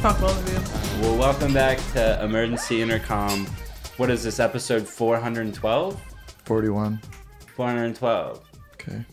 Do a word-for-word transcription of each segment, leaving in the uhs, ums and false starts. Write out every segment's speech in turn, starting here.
Fuck all of you. Well, welcome back to Emergency Intercom. What is this, episode four hundred twelve? forty-one. four hundred twelve. Okay.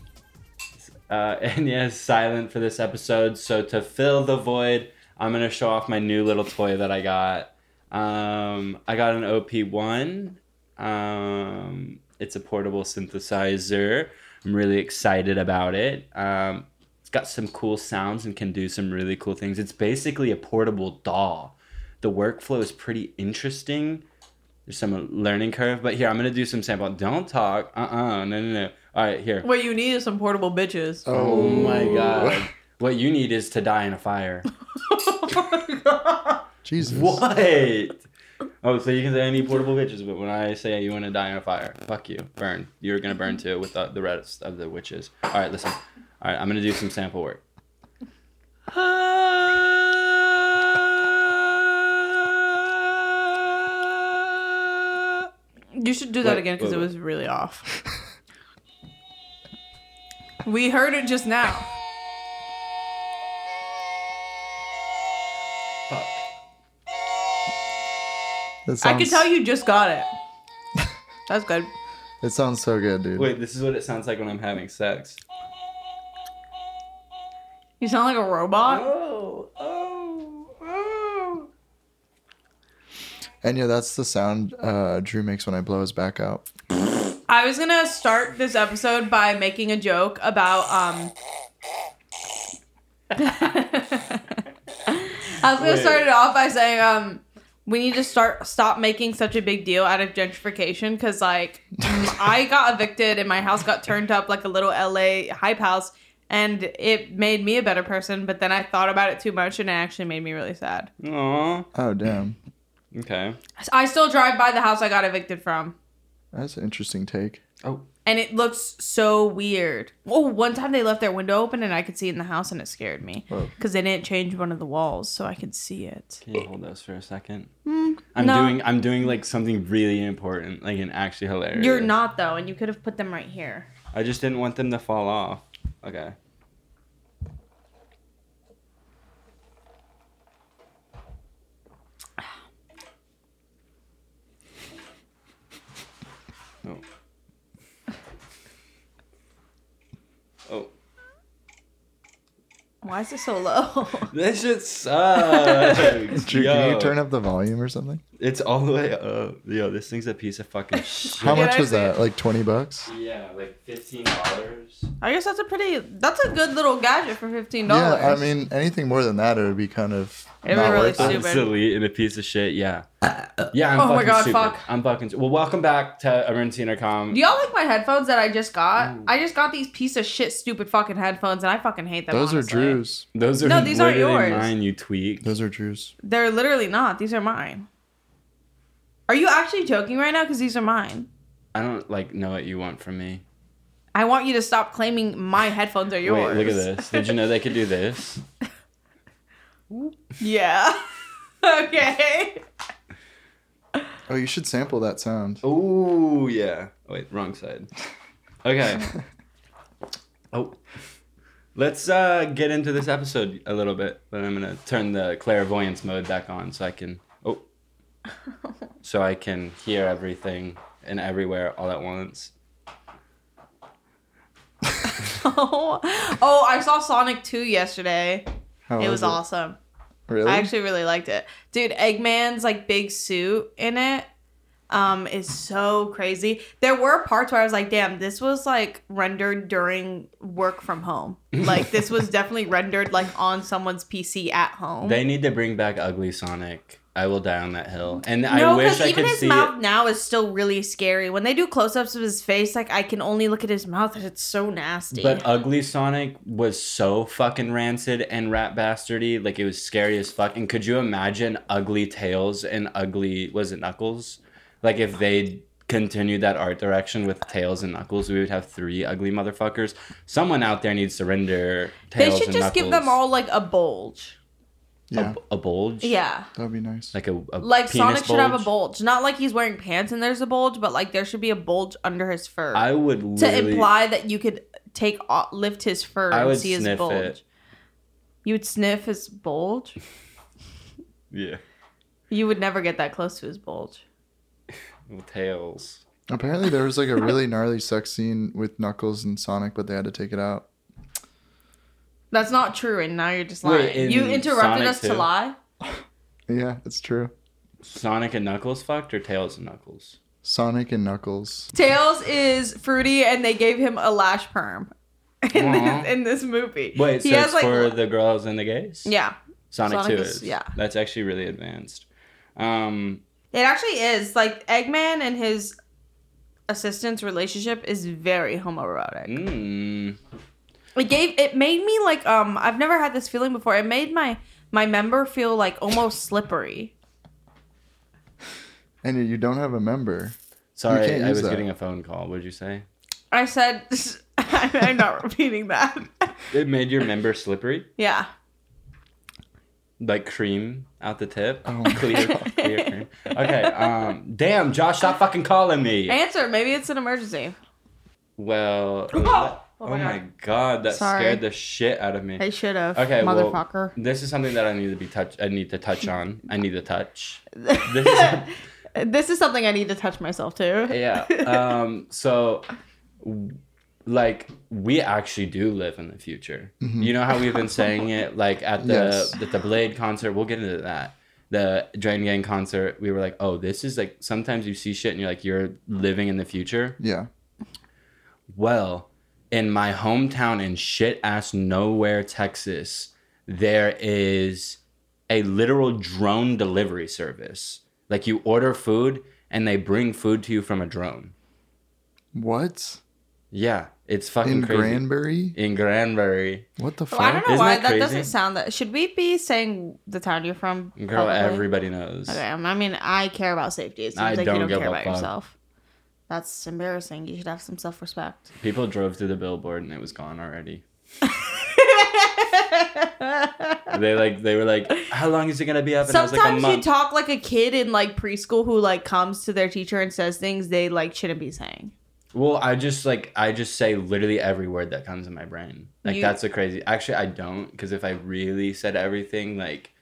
Uh, and yeah, silent for this episode. So to fill the void, I'm going to show off my new little toy that I got. Um, I got an O P one. Um, it's a portable synthesizer. I'm really excited about it. Um, It's got some cool sounds and can do some really cool things. It's basically a portable doll. The workflow is pretty interesting. There's some learning curve, but here, I'm going to do some sample. Don't talk. Uh-uh. No, no, no. All right, here. What you need is some portable bitches. Oh, oh my God. What you need is to die in a fire. Oh, my God. Jesus. What? Oh, so you can say I need portable bitches, but when I say you want to die in a fire, fuck you. Burn. You're going to burn, too, with the, the rest of the witches. All right, listen. All right, I'm going to do some sample work. You should do that wait, again because it was really off. We heard it just now. Fuck. That sounds... I can tell you just got it. That's good. It sounds so good, dude. Wait, this is what it sounds like when I'm having sex. You sound like a robot. Oh, oh, oh. And yeah, that's the sound uh, Drew makes when I blow his back out. I was going to start this episode by making a joke about... Um... I was going to start it off by saying um, we need to start stop making such a big deal out of gentrification because like I got evicted and my house got turned up like a little L A hype house. And it made me a better person, but then I thought about it too much, and it actually made me really sad. Aww. Oh, damn. Okay. I still drive by the house I got evicted from. That's an interesting take. Oh. And it looks so weird. Oh, one time they left their window open, and I could see it in the house, and it scared me. Because they didn't change one of the walls, so I could see it. Can you hold those for a second? Mm, I'm no. doing I'm doing, like, something really important, like, and actually hilarious. You're not, though, and you could have put them right here. I just didn't want them to fall off. Okay. Oh. Oh. Why is it so low? This shit sucks. Drew, can you turn up the volume or something? It's all the way up. Yo, this thing's a piece of fucking shit. How much was that? Like twenty bucks? Yeah, like fifteen dollars. I guess that's a pretty, that's a good little gadget for fifteen dollars. Yeah, I mean, anything more than that, it would be kind of It'd not be really stupid. Obsolete and a piece of shit, yeah. Yeah, I'm oh fucking Oh my god, stupid. fuck. I'm fucking Well, welcome back to Emergency Intercom. Do y'all like my headphones that I just got? Ooh. I just got these piece of shit, stupid fucking headphones, and I fucking hate them, Those honestly. are Drew's. Those are no, these aren't yours. mine, you tweak. Those are Drew's. They're literally not. These are mine. Are you actually joking right now? Because these are mine. I don't, like, know what you want from me. I want you to stop claiming my headphones are yours. Wait, look at this. Did you know they could do this? Yeah. Okay. Oh, you should sample that sound. Oh, yeah. Wait, wrong side. Okay. Oh. Let's uh, get into this episode a little bit, but I'm going to turn the clairvoyance mode back on so I can... Oh. So I can hear everything and everywhere all at once. oh. oh, I saw Sonic two yesterday. How it was it? Awesome. Really? I actually really liked it. Dude, Eggman's like big suit in it um, is so crazy. There were parts where I was like, damn, this was like rendered during work from home. Like this was definitely rendered like on someone's P C at home. They need to bring back Ugly Sonic. I will die on that hill. And no, I wish I could see it. No, because even his mouth now is still really scary. When they do close-ups of his face, like, I can only look at his mouth because it's so nasty. But Ugly Sonic was so fucking rancid and rat bastardy. Like, it was scary as fuck. And could you imagine Ugly Tails and Ugly... Was it Knuckles? Like, if they continued that art direction with Tails and Knuckles, we would have three ugly motherfuckers. Someone out there needs to render Tails and Knuckles. They should just Knuckles. give them all, like, a bulge. Yeah. A, a bulge? Yeah. That'd be nice. Like a, a Like Sonic bulge. should have a bulge. Not like he's wearing pants and there's a bulge, but like there should be a bulge under his fur. I would literally... To imply that you could take off, lift his fur I and see his bulge. It. You would sniff his bulge? Yeah. You would never get that close to his bulge. Tails. Apparently there was like a really gnarly sex scene with Knuckles and Sonic, but they had to take it out. That's not true, and now you're just lying. Wait, in you interrupted Sonic us too. to lie? Yeah, it's true. Sonic and Knuckles fucked, or Tails and Knuckles? Sonic and Knuckles. Tails is fruity, and they gave him a lash perm in, this, in this movie. Wait, he so has, it's like, for the girls and the gays? Yeah. Sonic, Sonic two is. Yeah. That's actually really advanced. Um, it actually is. Like, Eggman and his assistant's relationship is very homoerotic. Mm. It gave, it made me like, um, I've never had this feeling before. It made my, my member feel like almost slippery. And you don't have a member. Sorry, I was that. getting a phone call. What did you say? I said, I'm not repeating that. It made your member slippery? Yeah. Like cream out the tip? Oh, clear, clear cream. Okay, um, damn, Josh, stop fucking calling me. Answer, maybe it's an emergency. Well... Oh! Oh, oh my god, god that Sorry. scared the shit out of me. I should have. Okay, motherfucker. Well, this is something that I need to be touch. I need to touch on. I need to touch. This is, this is something I need to touch myself too. Yeah. Um. So, like, we actually do live in the future. Mm-hmm. You know how we've been saying it, like at the yes. at the Bladee concert. We'll get into that. The Drain Gang concert. We were like, oh, this is like. Sometimes you see shit and you're like, you're living in the future. Yeah. Well. In my hometown in shit-ass nowhere, Texas, there is a literal drone delivery service. Like, you order food, and they bring food to you from a drone. What? Yeah, it's fucking in crazy. In Granbury? In Granbury. What the fuck? Well, I don't know Isn't why. That, that doesn't sound that... Should we be saying the town you're from? Girl, probably? Everybody knows. Okay, I mean, I care about safety. It seems I like don't you don't care about fuck. yourself. That's embarrassing. You should have some self-respect. People drove through the billboard and it was gone already. They like they were like, how long is it gonna be up? And Sometimes I was like, a month. You talk like a kid in like preschool who like comes to their teacher and says things they like shouldn't be saying. Well, I just like I just say literally every word that comes in my brain. Like you... that's a crazy. Actually, I don't, because if I really said everything, like.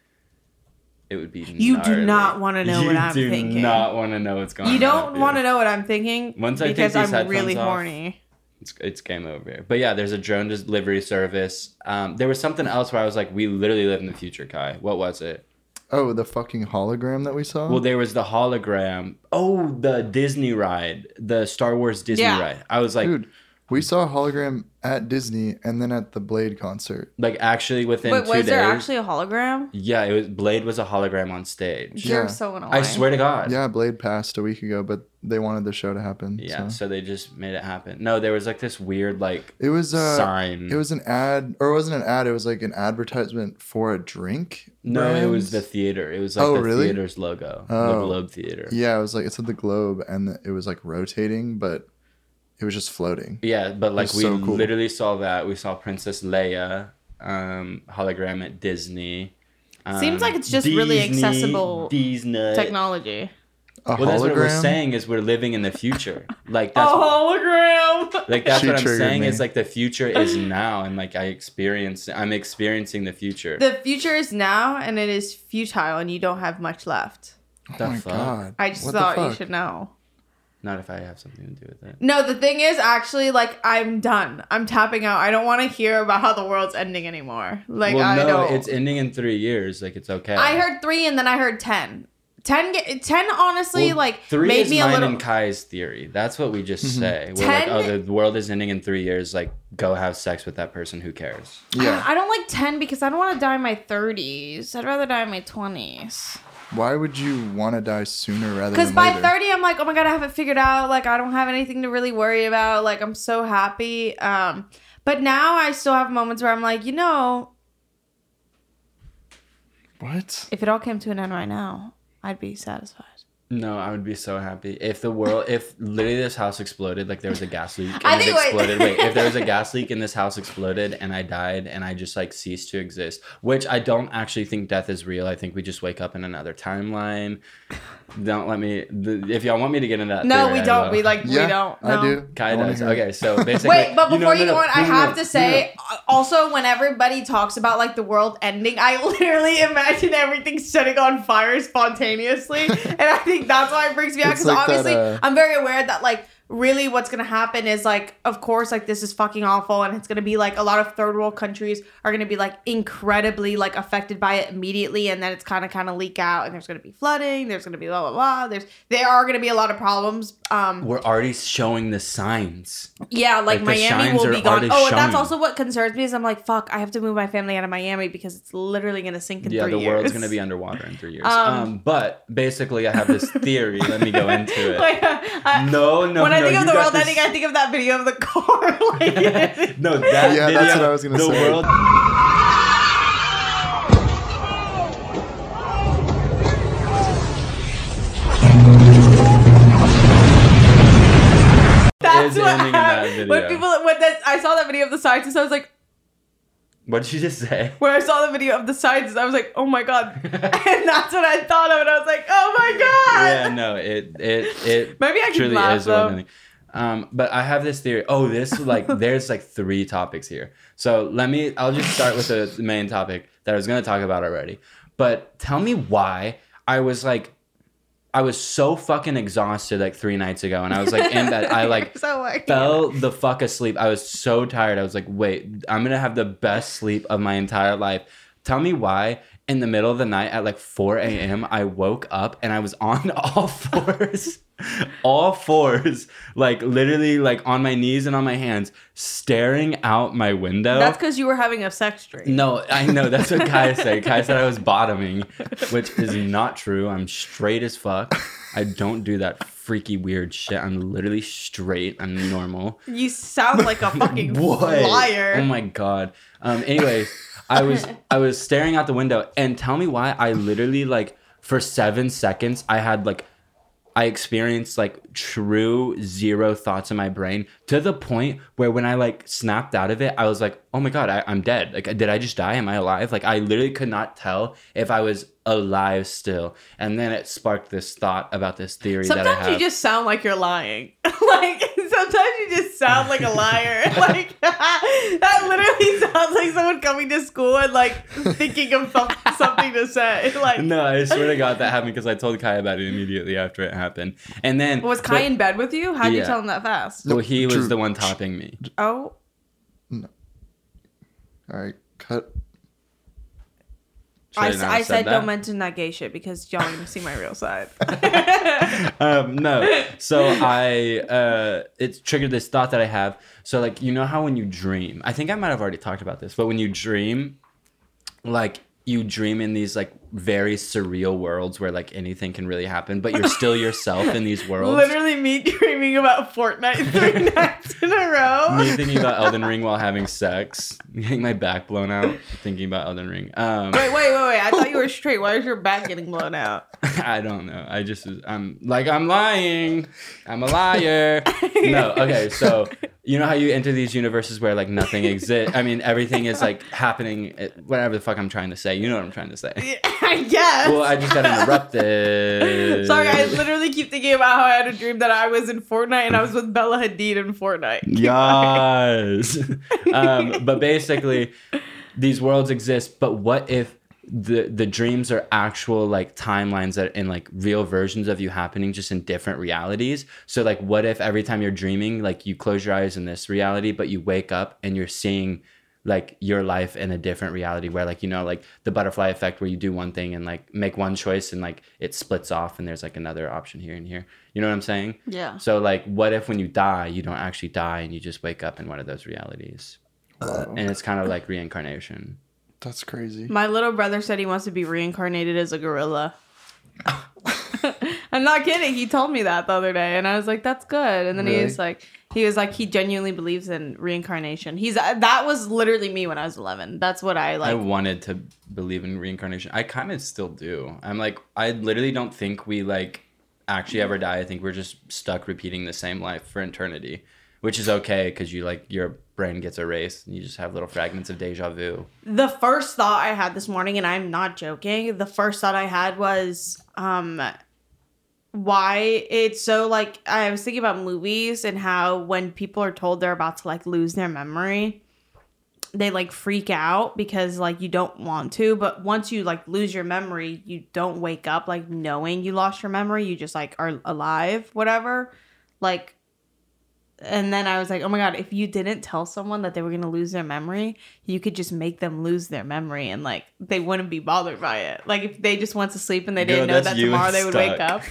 It would be You gnarly. do not want to know you what I'm thinking. You do not want to know what's going on. You don't want to know what I'm thinking Once I because take these I'm really off, horny. It's, it's game over. But yeah, there's a drone delivery service. Um, there was something else where I was like, we literally live in the future, Kai. What was it? Oh, the fucking hologram that we saw? Well, there was the hologram. Oh, the Disney ride. The Star Wars Disney yeah. ride. I was like... Dude. We saw a hologram at Disney and then at the Bladee concert. Like, actually, within Wait, two days. Wait, was there actually a hologram? Yeah, it was. Bladee was a hologram on stage. You're yeah. so annoying. I swear to God. Yeah, Bladee passed a week ago, but they wanted the show to happen. Yeah, so, so they just made it happen. No, there was, like, this weird, like, it was a, sign. It was an ad, or it wasn't an ad. It was, like, an advertisement for a drink. No, brand? It was the theater. It was, like, oh, the really? theater's logo. Oh. The Globe Theater. Yeah, it was, like, it said the Globe, and the, it was, like, rotating, but... It was just floating. Yeah, but like we so cool. literally saw that. We saw Princess Leia um, hologram at Disney. Um, Seems like it's just Disney, really accessible Disney. technology. A well, hologram? That's what we're saying is we're living in the future. Like that's a hologram. What, like that's she what I'm saying me. is like the future is now, and like I experience, I'm experiencing the future. The future is now, and it is futile, and you don't have much left. Oh the my fuck? god! I just what thought you should know. Not if I have something to do with it. No, the thing is, actually, like, I'm done. I'm tapping out. I don't want to hear about how the world's ending anymore. Like, well, I no, don't. It's ending in three years. Like, it's okay. I heard three and then I heard ten. ten, ten honestly, well, like, three made is me mine a little... and Kai's theory. That's what we just mm-hmm. say. We're ten... like, oh, the world is ending in three years. Like, go have sex with that person. Who cares? Yeah. I, I don't like ten because I don't want to die in my thirties. I'd rather die in my twenties. Why would you want to die sooner rather than later? Because by thirty, I'm like, oh my God, I have it figured out. Like, I don't have anything to really worry about. Like, I'm so happy. Um, but now I still have moments where I'm like, you know... What? If it all came to an end right now, I'd be satisfied. No, I would be so happy. If the world, if literally this house exploded, like there was a gas leak and I it exploded. Wait, if there was a gas leak and this house exploded and I died and I just like ceased to exist, which I don't actually think death is real. I think we just wake up in another timeline. Don't let me, th- if y'all want me to get into that. No, theory, we don't. We like, yeah, we don't. No. I do. Kai does. Okay, so basically. Wait, but before you go on, I have to say, also when everybody talks about like the world ending, I literally imagine everything setting on fire spontaneously. And I think I think that's why it brings me out, because like obviously that, uh... I'm very aware that like really what's gonna happen is like, of course, like this is fucking awful and it's gonna be like a lot of third world countries are gonna be like incredibly like affected by it immediately, and then it's kind of kind of leak out and there's gonna be flooding, there's gonna be blah blah blah, there's there are gonna be a lot of problems. Um we're already showing the signs. Yeah, like, like Miami will be gone. Oh, and that's showing. Also what concerns me is I'm like, fuck, I have to move my family out of Miami because it's literally gonna sink in yeah, three years. Yeah, the world's gonna be underwater in three years. Um, um but basically I have this theory. Let me go into it. Like, I, no no no. I think no, of the world ending. I think of that video of the car. Like, no, that yeah, video, that's what I was gonna the say. World... That's what happened. That when people when that, I saw that video of the scientists, I was like, what did you just say? When I saw the video of the scientists, I was like, oh my God. And that's what I thought of. And I was like, oh my God. Yeah, no, it it it maybe I truly laugh, is though. Um, but I have this theory. Oh, this like there's like three topics here. So let me I'll just start with the main topic that I was gonna talk about already. But tell me why I was like I was so fucking exhausted like three nights ago, and I was like in bed. I like so fell the fuck asleep. I was so tired. I was like, wait, I'm gonna have the best sleep of my entire life. Tell me why in the middle of the night at like four a.m. I woke up and I was on all fours, all fours, like literally like on my knees and on my hands, staring out my window. That's because you were having a sex dream. No, I know. That's what Kai said. Kai said I was bottoming, which is not true. I'm straight as fuck. I don't do that freaky weird shit. I'm literally straight. I'm normal. You sound like a fucking liar. Oh my God. Um. Anyways, I was I was staring out the window, and tell me why I literally like for seven seconds I had like I experienced like true zero thoughts in my brain, to the point where when I like snapped out of it, I was like, oh my God, I, I'm dead. Like, did I just die? Am I alive? Like, I literally could not tell if I was alive still. And then it sparked this thought about this theory sometimes that I have. Sometimes you just sound like you're lying. Like, sometimes you just sound like a liar. Like, that literally sounds like someone coming to school and like thinking of something to say. Like, no, I swear to God that happened because I told Kai about it immediately after it happened. And then... Well, was Kai but, in bed with you? How did yeah. you tell him that fast? Well, he was the one topping me. Oh. No. All right, cut. Should I, I, s- I said, said don't mention that gay shit because y'all can see my real side. um, no, so I uh, it triggered this thought that I have. So like, you know how when you dream, I think I might have already talked about this, but when you dream, like you dream in these like very surreal worlds where like anything can really happen, but you're still yourself in these worlds. Literally me dreaming about Fortnite three nights in a row. Me thinking about Elden Ring while having sex. Getting my back blown out thinking about Elden Ring. Um, wait, wait, wait, wait. I thought you were straight. Why is your back getting blown out? I don't know. I just, I'm like, I'm lying. I'm a liar. No, okay. So you know how you enter these universes where like nothing exists. I mean, everything is like happening, whatever the fuck I'm trying to say. You know what I'm trying to say. Yeah. I guess. Well, I just got interrupted. Sorry, I literally keep thinking about how I had a dream that I was in Fortnite and I was with Bella Hadid in Fortnite. Yes. um, but basically, these worlds exist. But what if the the dreams are actual like timelines that in like real versions of you happening just in different realities? So like, what if every time you're dreaming, like you close your eyes in this reality, but you wake up and you're seeing like your life in a different reality where, like, you know, like the butterfly effect where you do one thing and like make one choice and like it splits off and there's like another option here and here. You know what I'm saying? Yeah. So like, what if when you die, you don't actually die and you just wake up in one of those realities? Uh, and it's kind of like reincarnation. That's crazy. My little brother said he wants to be reincarnated as a gorilla. I'm not kidding. He told me that the other day and I was like, that's good. And then really? he was like, he was like, he genuinely believes in reincarnation. He's that was literally me when I was eleven. That's what I like. I wanted to believe in reincarnation. I kind of still do. I'm like, I literally don't think we like actually ever die. I think we're just stuck repeating the same life for eternity, which is okay because you like your brain gets erased and you just have little fragments of deja vu. The first thought I had this morning, and I'm not joking, the first thought I had was um why it's so like I was thinking about movies and how when people are told they're about to like lose their memory, they like freak out because like you don't want to, but once you like lose your memory, you don't wake up like knowing you lost your memory, you just like are alive, whatever. Like, and then I was like, oh my God, if you didn't tell someone that they were going to lose their memory, you could just make them lose their memory and like they wouldn't be bothered by it. Like if they just went to sleep and they didn't Yo, know that tomorrow they would wake up.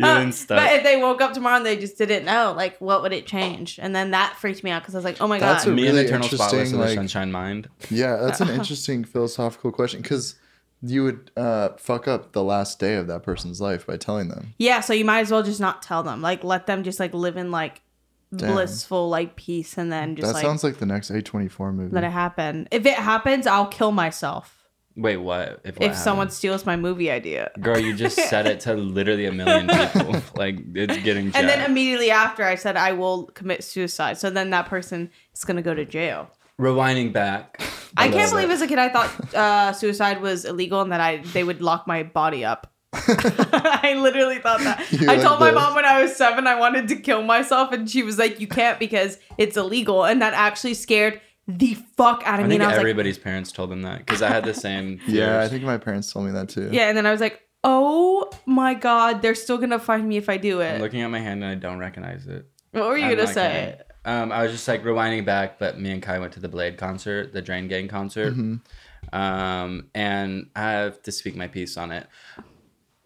um, but if they woke up tomorrow and they just didn't know, like what would it change? And then that freaked me out because I was like, oh my that's God. That's me really an eternal spotless like, the sunshine mind. Yeah, that's an interesting philosophical question because you would uh, fuck up the last day of that person's life by telling them. Yeah, so you might as well just not tell them. Like, let them just, like, live in, like, Damn. blissful, like, peace and then just, that like... That sounds like the next A twenty-four movie. Let it happen. If it happens, I'll kill myself. Wait, what? If, what if someone steals my movie idea. Girl, you just said it to literally a million people. Like, it's getting jacked. And then immediately after, I said, I will commit suicide. So then that person is going to go to jail. Rewinding back. I, I can't believe that. As a kid I thought uh, suicide was illegal and that I they would lock my body up. I literally thought that. You I told my this. mom when I was seven I wanted to kill myself and she was like, you can't because it's illegal. And that actually scared the fuck out of I me. I think and I everybody's like, parents told them that because I had the same fears. Yeah, I think my parents told me that too. Yeah, and then I was like, oh my God, they're still going to find me if I do it. I'm looking at my hand and I don't recognize it. What were you going to say? Kidding. Um, I was just like rewinding back, but me and Kai went to the Bladee concert, the Drain Gang concert, mm-hmm. um, and I have to speak my piece on it.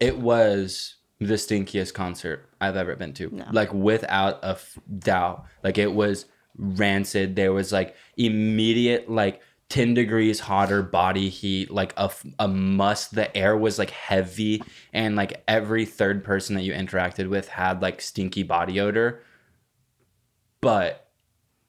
It was the stinkiest concert I've ever been to, no. like without a f- doubt. Like it was rancid. There was like immediate like ten degrees hotter body heat, like a, a must. The air was like heavy, and like every third person that you interacted with had like stinky body odor. But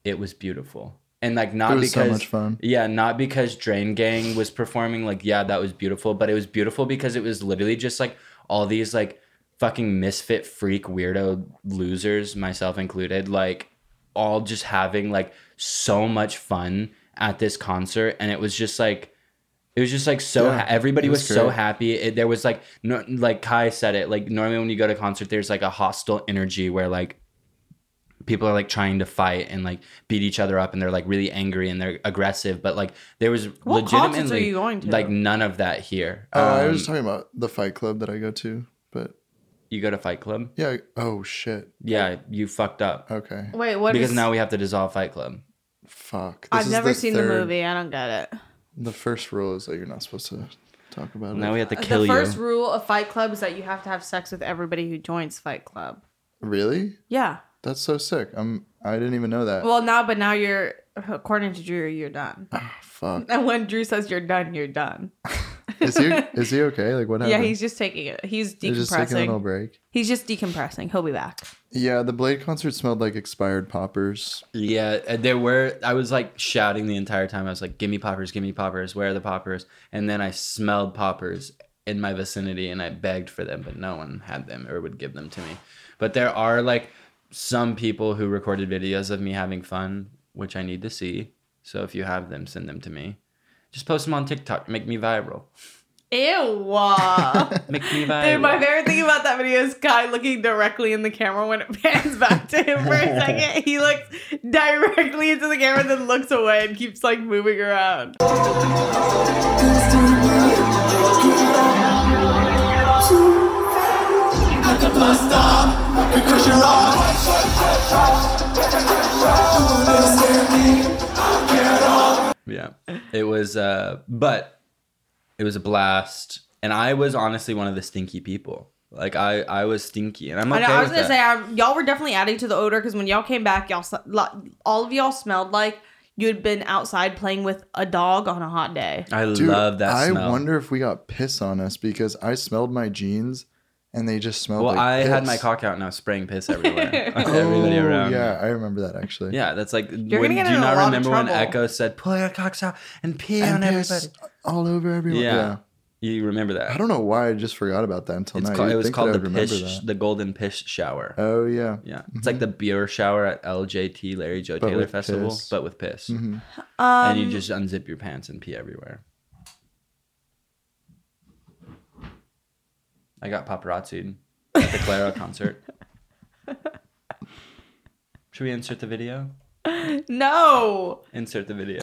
it was beautiful. And like not because so much fun. Yeah, not because Drain Gang was performing, like, yeah, that was beautiful, but it was beautiful because it was literally just like all these like fucking misfit freak weirdo losers, myself included, like all just having like so much fun at this concert. And it was just like It was just like so yeah, ha- everybody was, was so happy. It, there was like no, like Kai said it, like normally when you go to a concert there's like a hostile energy where like people are like trying to fight and like beat each other up and they're like really angry and they're aggressive, but like there was what legitimately are you going to? Like none of that here. Oh, uh, um, I was talking about the fight club that I go to, but you go to fight club? Yeah. Oh shit. Yeah, you fucked up. Okay. Wait, what? Because is... now we have to dissolve Fight Club. Fuck. This I've is never the seen third... the movie. I don't get it. The first rule is that you're not supposed to talk about it. Now we have to kill you. The first you. rule of Fight Club is that you have to have sex with everybody who joins Fight Club. Really? Yeah. That's so sick. I'm. I didn't even know that. Well, now, but now you're, according to Drew, you're done. Oh, fuck. And when Drew says you're done, you're done. Is he? Is he okay? Like what happened? Yeah, he's just taking it. He's decompressing. He's just taking a little break. He's just decompressing. He'll be back. Yeah, the Bladee concert smelled like expired poppers. Yeah, there were. I was like shouting the entire time. I was like, "Give me poppers! Give me poppers! Where are the poppers?" And then I smelled poppers in my vicinity, and I begged for them, but no one had them or would give them to me. But there are like. Some people who recorded videos of me having fun, which I need to see. So if you have them, send them to me. Just post them on TikTok. Make me viral. Ew. Make me viral. Dude, my favorite thing about that video is Kai looking directly in the camera when it pans back to him for a second. He looks directly into the camera, then looks away and keeps like moving around. Stop, because you're wrong. It was, uh, but it was a blast. And I was honestly one of the stinky people. Like, I, I was stinky. And I'm okay I know, I was going to say, I, y'all were definitely adding to the odor. Because when y'all came back, y'all all of y'all smelled like you had been outside playing with a dog on a hot day. I Dude, love that I smell. I wonder if we got piss on us. Because I smelled my jeans. And they just smelled well, like I piss. Had my cock out and I was spraying piss everywhere. on everybody oh, around. Yeah, I remember that actually. Yeah, that's like, You're when, do you not remember when Echo said, pull your cocks out and pee and on everybody? All over everyone. Yeah. yeah. You remember that? I don't know why I just forgot about that until it's now. Called, it was called the pish, the golden pish shower. Oh, yeah. Yeah. Mm-hmm. It's like the beer shower at L J T, Larry Joe but Taylor Festival, piss. but with piss. Mm-hmm. Um, and you just unzip your pants and pee everywhere. I got paparazzi'd at the Clara concert. Should we insert the video? No. Insert the video.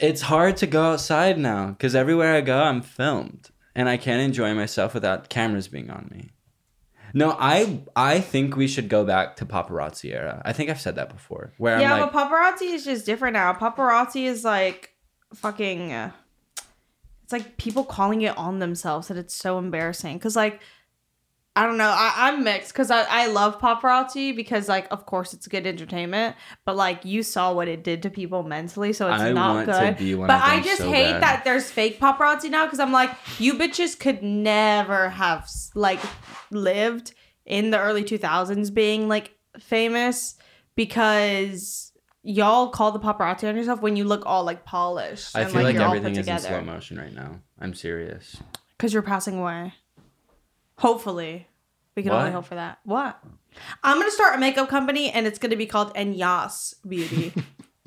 It's hard to go outside now because everywhere I go, I'm filmed and I can't enjoy myself without cameras being on me. No, I I think we should go back to paparazzi era. I think I've said that before. Where yeah, I'm like, but paparazzi is just different now. Paparazzi is like fucking. Uh, it's like people calling it on themselves that it's so embarrassing because like. I don't know. I, I'm mixed because I, I love paparazzi because, like, of course it's good entertainment. But, like, you saw what it did to people mentally, so it's I not good. To be one but of them I just so hate bad. That there's fake paparazzi now because I'm like, you bitches could never have, like, lived in the early two thousands being, like, famous because y'all call the paparazzi on yourself when you look all, like, polished. I and, feel like, like everything is in slow motion right now. I'm serious. Because you're passing away. Hopefully. We can what? Only hope for that. What? I'm going to start a makeup company and it's going to be called Enya's Beauty.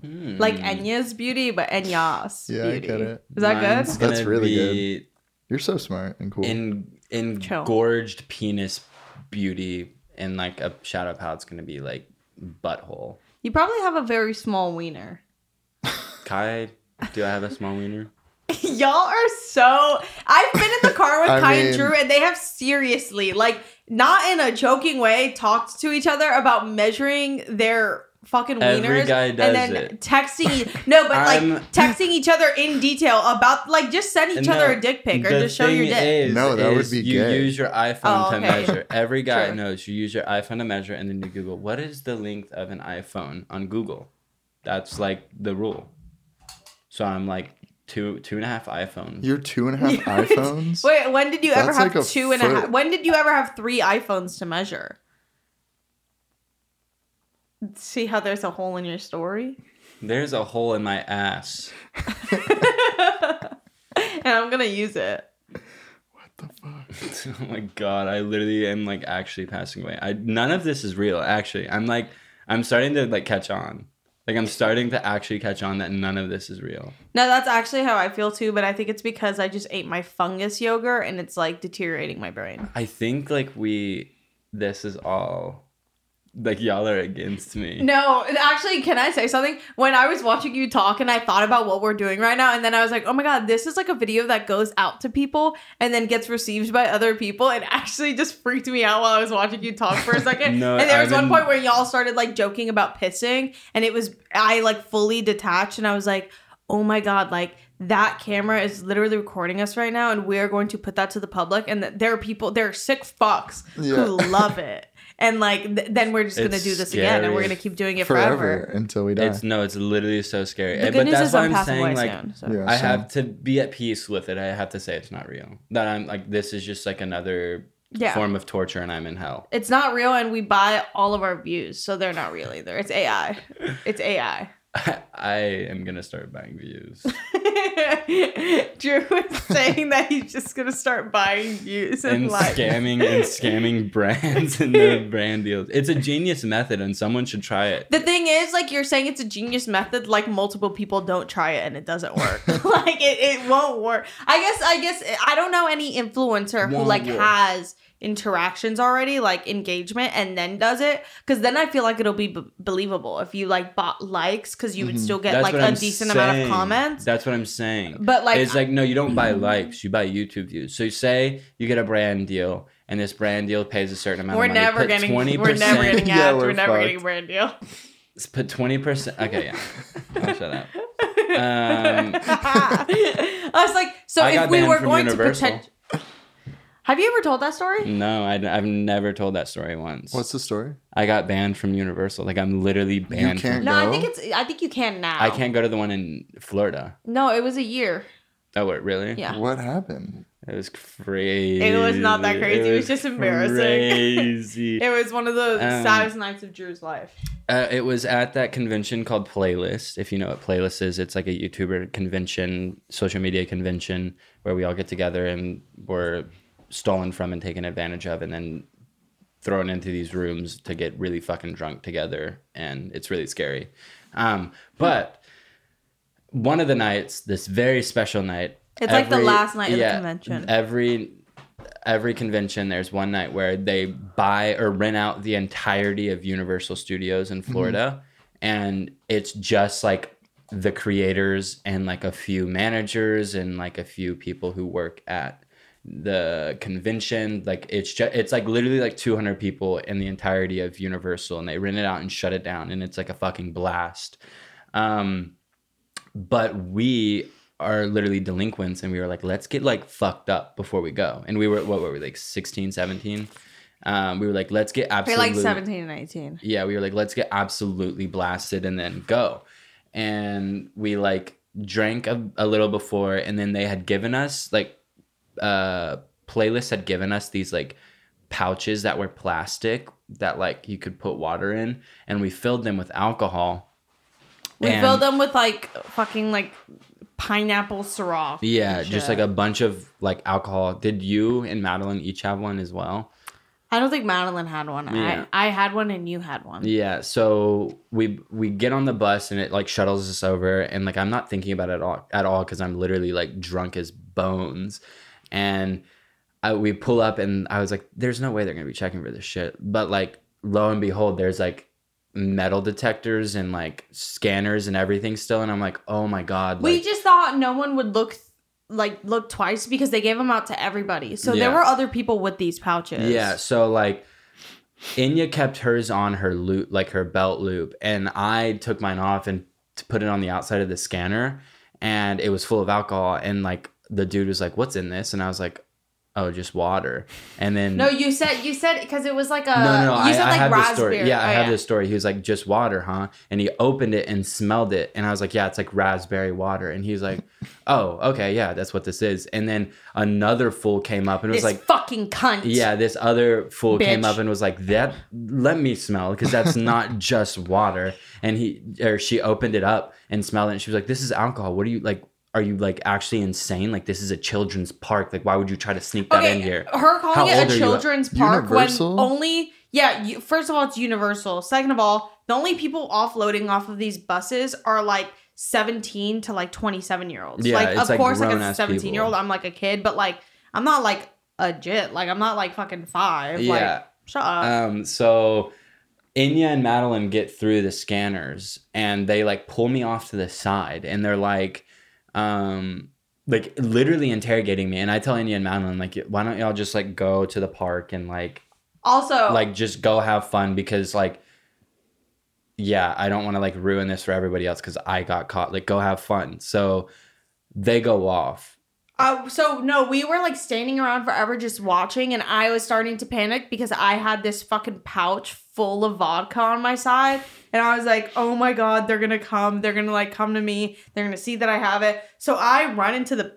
mm. Like Enya's Beauty, but Enya's yeah, Beauty. Yeah, I get it. Is that Mine's good? That's really good. You're so smart and cool. En- engorged Chill. Penis beauty and like a shadow palette's going to be like butthole. You probably have a very small wiener. Kai, do I have a small wiener? Y'all are so... I've been in the car with Kai mean, and Drew, and they have seriously, like, not in a joking way, talked to each other about measuring their fucking wieners. Every guy does and then it. Texting... No, but, I'm, like, texting each other in detail about... Like, just send each no, other a dick pic or just show your dick. Is, no, that would be good. You gay. Use your iPhone oh, okay. to measure. Every guy True. Knows you use your iPhone to measure, and then you Google, what is the length of an iPhone on Google? That's, like, the rule. So I'm, like... Two two and a half iPhones. You're two and a half iPhones? Wait, when did you That's ever have like a two and foot. A half? When did you ever have three iPhones to measure? See how there's a hole in your story? There's a hole in my ass. And I'm going to use it. What the fuck? Oh my God. I literally am like actually passing away. I None of this is real, actually. I'm like, I'm starting to like catch on. Like, I'm starting to actually catch on that none of this is real. No, that's actually how I feel, too. But I think it's because I just ate my fungus yogurt and it's, like, deteriorating my brain. I think, like, we... This is all... Like, y'all are against me. No, actually, can I say something? When I was watching you talk and I thought about what we're doing right now, and then I was like, oh my God, this is like a video that goes out to people and then gets received by other people. It actually just freaked me out while I was watching you talk for a second. no, and there was I've one been... point where y'all started like joking about pissing, and it was, I like fully detached, and I was like, oh my God, like that camera is literally recording us right now, and we're going to put that to the public, and th- there are people, there are sick fucks yeah. who love it. And, like, th- then we're just going to do this scary. Again, and we're going to keep doing it forever. Forever until we die. It's, no, it's literally so scary. The good but news that's is why I'm, I'm saying, like, soon, so. Yeah, I same. Have to be at peace with it. I have to say it's not real. That I'm, like, this is just, like, another yeah. form of torture, and I'm in hell. It's not real, and we buy all of our views, so they're not real either. It's A I. It's A I. I, I am going to start buying views. Drew is saying that he's just going to start buying views and, and like scamming and scamming brands and the brand deals. It's a genius method and someone should try it. The thing is, like you're saying it's a genius method, like multiple people don't try it and it doesn't work. like it, it won't work. I guess, I guess, I don't know any influencer won't who like work. Has interactions already, like engagement, and then does it, because then I feel like it'll be b- believable if you like bought likes, because you would still get mm-hmm. like a I'm decent saying. amount of comments. That's what I'm saying. But like it's like no, you don't mm-hmm. buy likes, you buy YouTube views. So you say you get a brand deal, and this brand deal pays a certain amount. We're of money. Never getting. twenty percent We're never getting ads. yeah, we're, we're never getting a brand deal. Let's put twenty percent Okay, yeah. I'll shut up. Um, I was like, so I if we were going Universal. to pretend. Have you ever told that story? No, I, I've never told that story once. What's the story? I got banned from Universal. Like, I'm literally banned. You can't from- go? No, I think it's. I think you can now. I can't go to the one in Florida. No, it was a year. Oh, wait, really? Yeah. What happened? It was crazy. It was not that crazy. It was, it was just embarrassing. Crazy. It was one of the um, saddest nights of Drew's life. Uh, it was at that convention called Playlist. If you know what Playlist is, it's like a YouTuber convention, social media convention, where we all get together and we're stolen from and taken advantage of and then thrown into these rooms to get really fucking drunk together. And it's really scary. Um, but one of the nights, this very special night, It's every, like the last night yeah, of the convention. Every every convention, there's one night where they buy or rent out the entirety of Universal Studios in Florida. Mm-hmm. And it's just like the creators and like a few managers and like a few people who work at the convention. Like it's just, it's like literally like two hundred people in the entirety of Universal, and they rent it out and shut it down. And it's like a fucking blast. Um, but we... are literally delinquents, and we were like, let's get like fucked up before we go. And we were, what were we, like sixteen, seventeen? Um, we were like, let's get absolutely... We're like seventeen and eighteen. Yeah, we were like, let's get absolutely blasted and then go. And we like drank a, a little before, and then they had given us like... Uh, Playlist had given us these like pouches that were plastic that like you could put water in, and we filled them with alcohol. We and- filled them with like fucking like... pineapple Syrah. Yeah, just like a bunch of like alcohol. Did you and Madeline each have one as well? I don't think Madeline had one. Yeah. I, I had one and you had one. Yeah, so we we get on the bus and it like shuttles us over, and like I'm not thinking about it at all at all because I'm literally like drunk as bones. And I, we pull up and I was like, there's no way they're gonna be checking for this shit. But like lo and behold, there's like metal detectors and like scanners and everything still, and I'm like, oh my god, like, we just thought no one would look like look twice because they gave them out to everybody, so yeah. There were other people with these pouches. Yeah, so like Inya kept hers on her loop, like her belt loop, and I took mine off and put it on the outside of the scanner, and it was full of alcohol, and like the dude was like, what's in this? And I was like, oh, just water. And then no, you said you said because it was like a no, no. no you said I, like I have raspberry. This story. Yeah, oh, I have yeah. this story. He was like, just water, huh? And he opened it and smelled it, and I was like, yeah, it's like raspberry water. And he's like, oh, okay, yeah, that's what this is. And then another fool came up and this was like, fucking cunt. Yeah, this other fool Bitch. came up and was like, that. Let me smell, because that's not just water. And he or she opened it up and smelled it, and she was like, this is alcohol. What do you like? Are you like actually insane? Like this is a children's park. Like why would you try to sneak that okay, in here? Her calling How it a children's park Universal? when only yeah. You, first of all, it's Universal. Second of all, the only people offloading off of these buses are like seventeen to like twenty-seven year olds. Yeah, like of like course, like a seventeen people. year old, I'm like a kid, but like I'm not like a jit. Like I'm not like fucking five. Yeah. Like shut up. Um. So. Inya and Madeline get through the scanners, and they like pull me off to the side, and they're like. Um, like literally interrogating me, and I tell Inya and Madeline, like, why don't y'all just like go to the park and like also like just go have fun, because like yeah, I don't want to like ruin this for everybody else because I got caught. Like go have fun. So they go off. Uh, so no, we were like standing around forever just watching, and I was starting to panic because I had this fucking pouch full of vodka on my side, and I was like, oh my god, they're gonna come, they're gonna like come to me, they're gonna see that I have it. So I run into the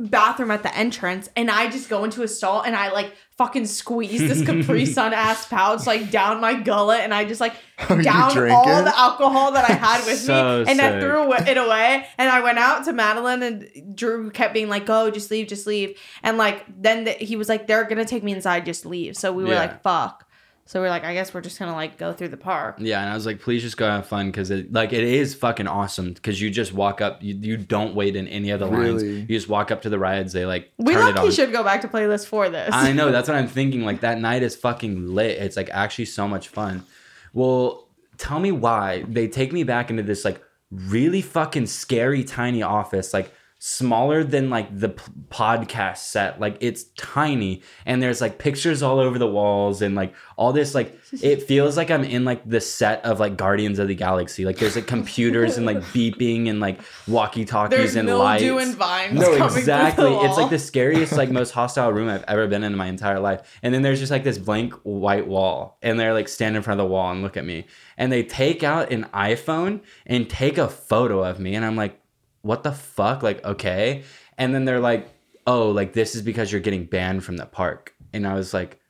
bathroom at the entrance, and I just go into a stall, and I like fucking squeeze this Capri Sun ass pouch like down my gullet, and I just like Are down all it? the alcohol that I had with so me, and sick. I threw it away, and I went out to Madeline, and Drew kept being like, "Go, just leave, just leave," and like then the, he was like, "They're gonna take me inside, just leave." So we were yeah. like, "Fuck." So we're like, I guess we're just going to like go through the park. Yeah. And I was like, please just go have fun because it like it is fucking awesome because you just walk up. You, you don't wait in any other lines. Really? You just walk up to the rides. They like we turn it on. We should go back to Playlist for this. I know. That's what I'm thinking. Like that night is fucking lit. It's like actually so much fun. Well, tell me why they take me back into this like really fucking scary tiny office. Like smaller than like the p- podcast set, like it's tiny, and there's like pictures all over the walls and like all this, like it feels like I'm in like the set of like Guardians of the Galaxy. Like there's like computers and like beeping and like walkie talkies and lights. There's mildew and vines. No, exactly. It's like the scariest, like most hostile room I've ever been in my entire life. And then there's just like this blank white wall, and they're like stand in front of the wall and look at me, and they take out an iPhone and take a photo of me, and I'm like, what the fuck? Like, okay. And then they're like, oh, like this is because you're getting banned from the park. And I was like,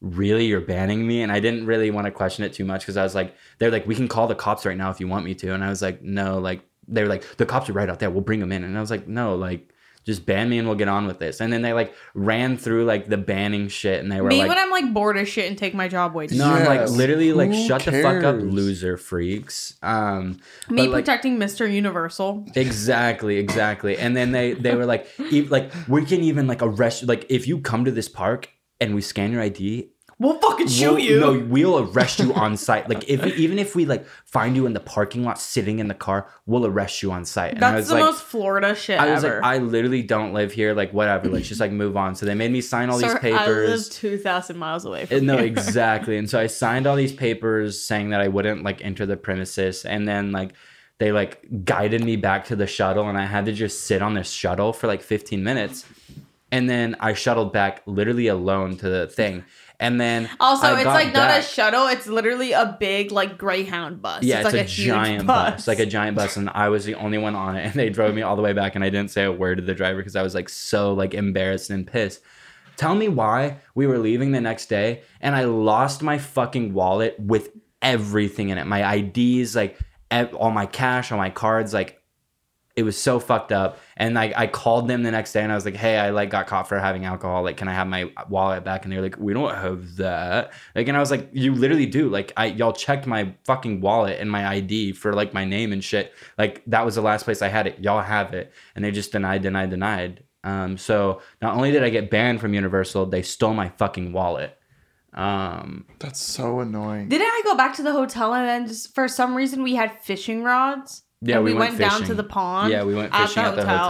really? You're banning me? And I didn't really want to question it too much because I was like, they're like, we can call the cops right now if you want me to. And I was like, no, like they were like, the cops are right out there. We'll bring them in. And I was like, no, like just ban me and we'll get on with this. And then they like ran through like the banning shit, and they were me like, when I'm like bored as shit and take my job away. No, yes. I'm like literally like who shut cares? The fuck up, loser freaks. Um, me but, protecting like, Mister Universal. Exactly, exactly. And then they they were like, e- like we can even like arrest you. Like if you come to this park and we scan your I D. We'll fucking shoot we'll, you. No, we'll arrest you on site. Like, if even if we, like, find you in the parking lot sitting in the car, we'll arrest you on site. And That's I was the like, most Florida shit I was ever. Like, I literally don't live here. Like, whatever. Let's just, like, move on. So they made me sign all Sir, these papers. I live two thousand miles away from No, here. Exactly. And so I signed all these papers saying that I wouldn't, like, enter the premises. And then, like, they, like, guided me back to the shuttle. And I had to just sit on this shuttle for, like, fifteen minutes. And then I shuttled back literally alone to the thing. And then also, I it's like back. Not a shuttle. It's literally a big like Greyhound bus. Yeah, it's, it's like a, a giant bus. bus, like a giant bus. And I was the only one on it. And they drove me all the way back. And I didn't say a word to the driver because I was like so like embarrassed and pissed. Tell me why we were leaving the next day. And I lost my fucking wallet with everything in it. My I Ds, like ev- all my cash, all my cards, like. It was so fucked up. And I, I called them the next day and I was like, hey, I like got caught for having alcohol. Like, can I have my wallet back? And they were like, we don't have that. Like, and I was like, you literally do. Like, I y'all checked my fucking wallet and my I D for like my name and shit. Like, that was the last place I had it. Y'all have it. And they just denied, denied, denied. Um, so not only did I get banned from Universal, they stole my fucking wallet. Um, That's so annoying. Didn't I go back to the hotel and then just for some reason we had fishing rods? Yeah, we, we went, went down to the pond. Yeah, we went fishing at the hotel. At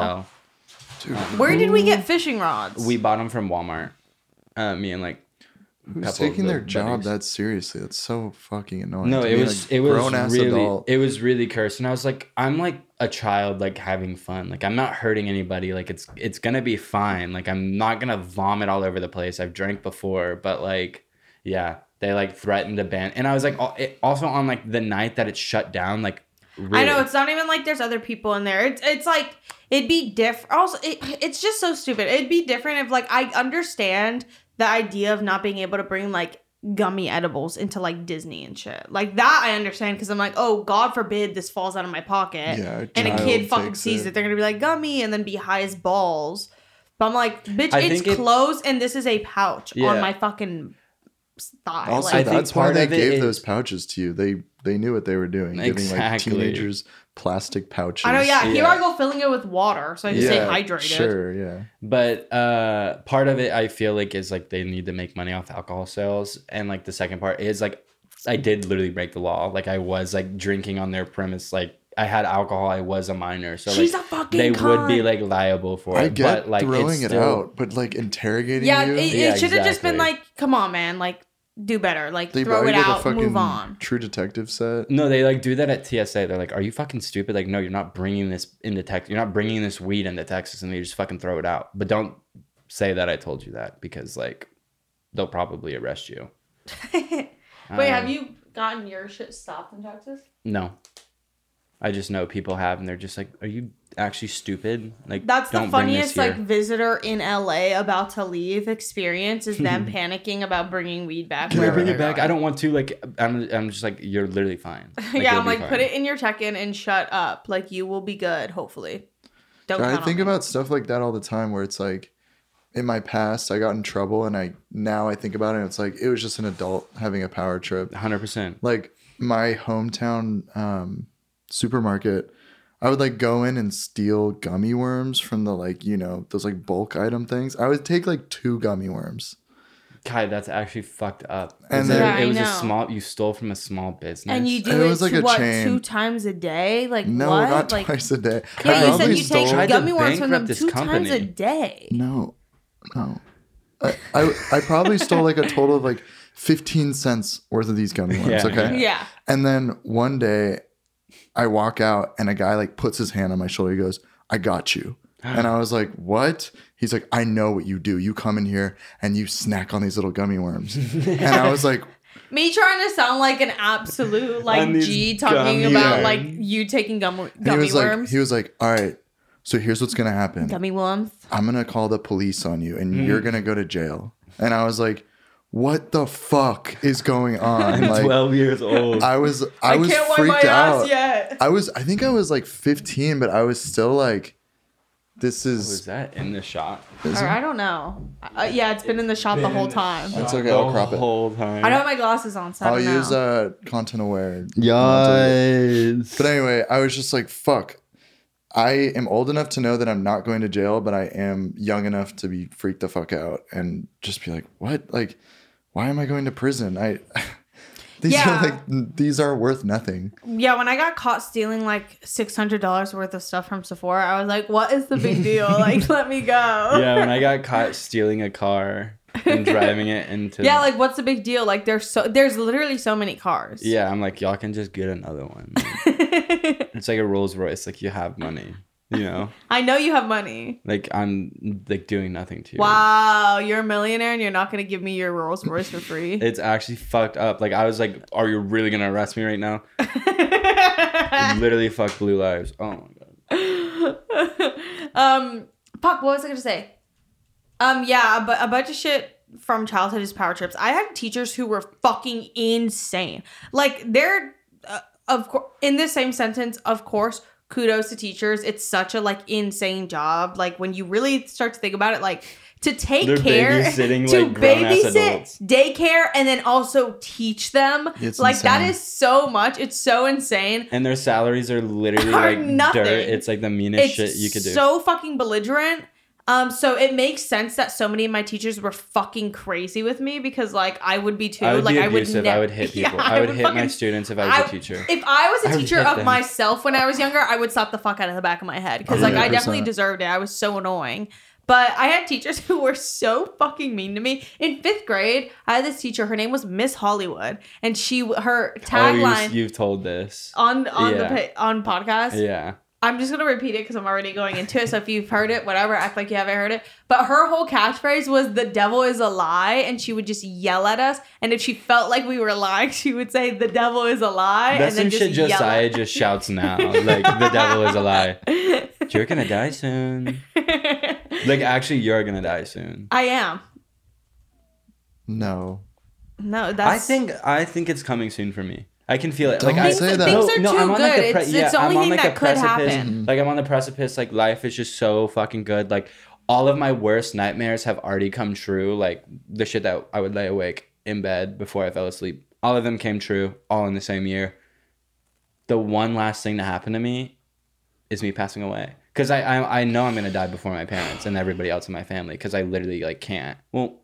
the hotel. Dude. Where did we get fishing rods? We bought them from Walmart. Uh, me and like. Who's taking their job that seriously? That's so fucking annoying. No, it was it was really it was really cursed, and I was like, I'm like a child, like having fun, like I'm not hurting anybody, like it's it's gonna be fine, like I'm not gonna vomit all over the place. I've drank before, but like, yeah, they like threatened to ban, and I was like, also on like the night that it shut down, like. Really? I know it's not even like there's other people in there. It's it's like it'd be different. Also, it, it's just so stupid. It'd be different if like I understand the idea of not being able to bring like gummy edibles into like Disney and shit. Like that I understand because I'm like, oh God forbid this falls out of my pocket, yeah, a and a kid fucking sees it. it. They're gonna be like gummy and then be high as balls. But I'm like, bitch, I it's clothes it, and this is a pouch yeah. on my fucking thigh. Also, like, that's why they gave is, those pouches to you. They. They knew what they were doing, exactly. Giving like teenagers plastic pouches. I know, yeah. Here yeah. I go filling it with water, so I can yeah, stay hydrated. Sure, yeah. But uh, part of it, I feel like, is like they need to make money off alcohol sales, and like the second part is like I did literally break the law. Like I was like drinking on their premise. Like I had alcohol. I was a minor, so she's like, a fucking they con. Would be like liable for I it. I get but, like, throwing it still, out, but like interrogating. Yeah, you? It, it yeah, should have exactly. just been like, come on, man, like. Do better. Like, they throw it out, move on. True Detective set. No, they, like, do that at T S A. They're like, are you fucking stupid? Like, no, you're not bringing this into Texas. You're not bringing this weed into Texas. And they just fucking throw it out. But don't say that I told you that because, like, they'll probably arrest you. Wait, um, have you gotten your shit stopped in Texas? No. I just know people have, and they're just like, are you actually stupid? Like, that's the funniest like visitor in L A about to leave experience is them panicking about bringing weed back. Can I bring it back? Going. I don't want to. Like, I'm I'm just like, you're literally fine. Like, yeah, I'm like, fine. Put it in your check-in and shut up. Like, you will be good, hopefully. Don't. I think about stuff like that all the time, where it's like, in my past, I got in trouble, and I now I think about it, and it's like it was just an adult having a power trip. one hundred percent. Like my hometown um, supermarket, I would like go in and steal gummy worms from the like, you know, those like bulk item things. I would take like two gummy worms. God, that's actually fucked up. And then, yeah, it was a small, you stole from a small business. And you do and it, it was like a what, chain. two times a day? Like no, what? not like, twice a day. Yeah, I you said you stole. take gummy worms from them two company. times a day. No, no. I, I, I probably stole like a total of like fifteen cents worth of these gummy worms, yeah, okay? Yeah. And then one day I walk out and a guy like puts his hand on my shoulder. He goes, I got you. And I was like, what? He's like, I know what you do. You come in here and you snack on these little gummy worms. And I was like... Me trying to sound like an absolute like G talking about worm. like you taking gum, gummy he was worms. Like, he was like, all right, so here's what's going to happen. Gummy worms. I'm going to call the police on you and mm. you're going to go to jail. And I was like... What the fuck is going on? I'm like, twelve years old. I was I, I was can't freaked wipe my out. Ass yet. I was I think I was like fifteen, but I was still like, this is. Was that in the shop? Or, I don't know. Uh, yeah, it's been it's in the shop the whole time. It's okay. I'll crop it. The whole time. I don't have my glasses on, so I'll I don't use uh, content aware. Yes. But anyway, I was just like, fuck. I am old enough to know that I'm not going to jail, but I am young enough to be freaked the fuck out and just be like, what? Like. Why am I going to prison? I these yeah. are like these are worth nothing. Yeah, when I got caught stealing like six hundred dollars worth of stuff from Sephora, I was like, "What is the big deal? Like, let me go." Yeah, when I got caught stealing a car and driving it into yeah, like what's the big deal? Like, there's so there's literally so many cars. Yeah, I'm like, y'all can just get another one. Like, it's like a Rolls Royce. Like you have money. You know, I know you have money. Like I'm like doing nothing to you. Wow, you're a millionaire and you're not gonna give me your Rolls Royce for free. It's actually fucked up. Like I was like, are you really gonna arrest me right now? Literally, fuck blue lives. Oh my god. um, fuck. What was I gonna say? Um, yeah, but a bunch of shit from childhood is power trips. I had teachers who were fucking insane. Like they're uh, of course in this same sentence, of course. Kudos to teachers. It's such a like insane job. Like when you really start to think about it, like to take They're care babysitting, to like, babysit daycare and then also teach them. It's like insane. That is so much. It's so insane. And their salaries are literally are like nothing. Dirt. It's like the meanest it's shit you could do. So fucking belligerent. Um, so it makes sense that so many of my teachers were fucking crazy with me because like I would be too. I would like be abusive. I would ne- I would hit people. Yeah, I, I would, would hit fucking, my students if I was I, a teacher. If I was a I teacher of them. myself when I was younger, I would slap the fuck out of the back of my head because like I definitely deserved it. I was so annoying. But I had teachers who were so fucking mean to me. In fifth grade, I had this teacher. Her name was Miss Hollywood, and she her tagline. Oh, you, you've told this on on yeah. the on podcast. Yeah. I'm just going to repeat it because I'm already going into it. So if you've heard it, whatever, act like you haven't heard it. But her whole catchphrase was the devil is a lie. And she would just yell at us. And if she felt like we were lying, she would say the devil is a lie. That's and then some just shit Josiah just shouts now. Like the devil is a lie. You're going to die soon. Like actually, you're going to die soon. I am. No. No, that's... I think I think it's coming soon for me. I can feel it. Don't like say I, that. Things are no, too I'm on good. Like the pre- it's, yeah, it's the only I'm on thing like that could precipice. happen. Like I'm on the precipice. Like life is just so fucking good. Like all of my worst nightmares have already come true. Like the shit that I would lay awake in bed before I fell asleep. All of them came true. All in the same year. The one last thing to happen to me is me passing away. Because I, I I know I'm gonna die before my parents and everybody else in my family. Because I literally like can't. Well,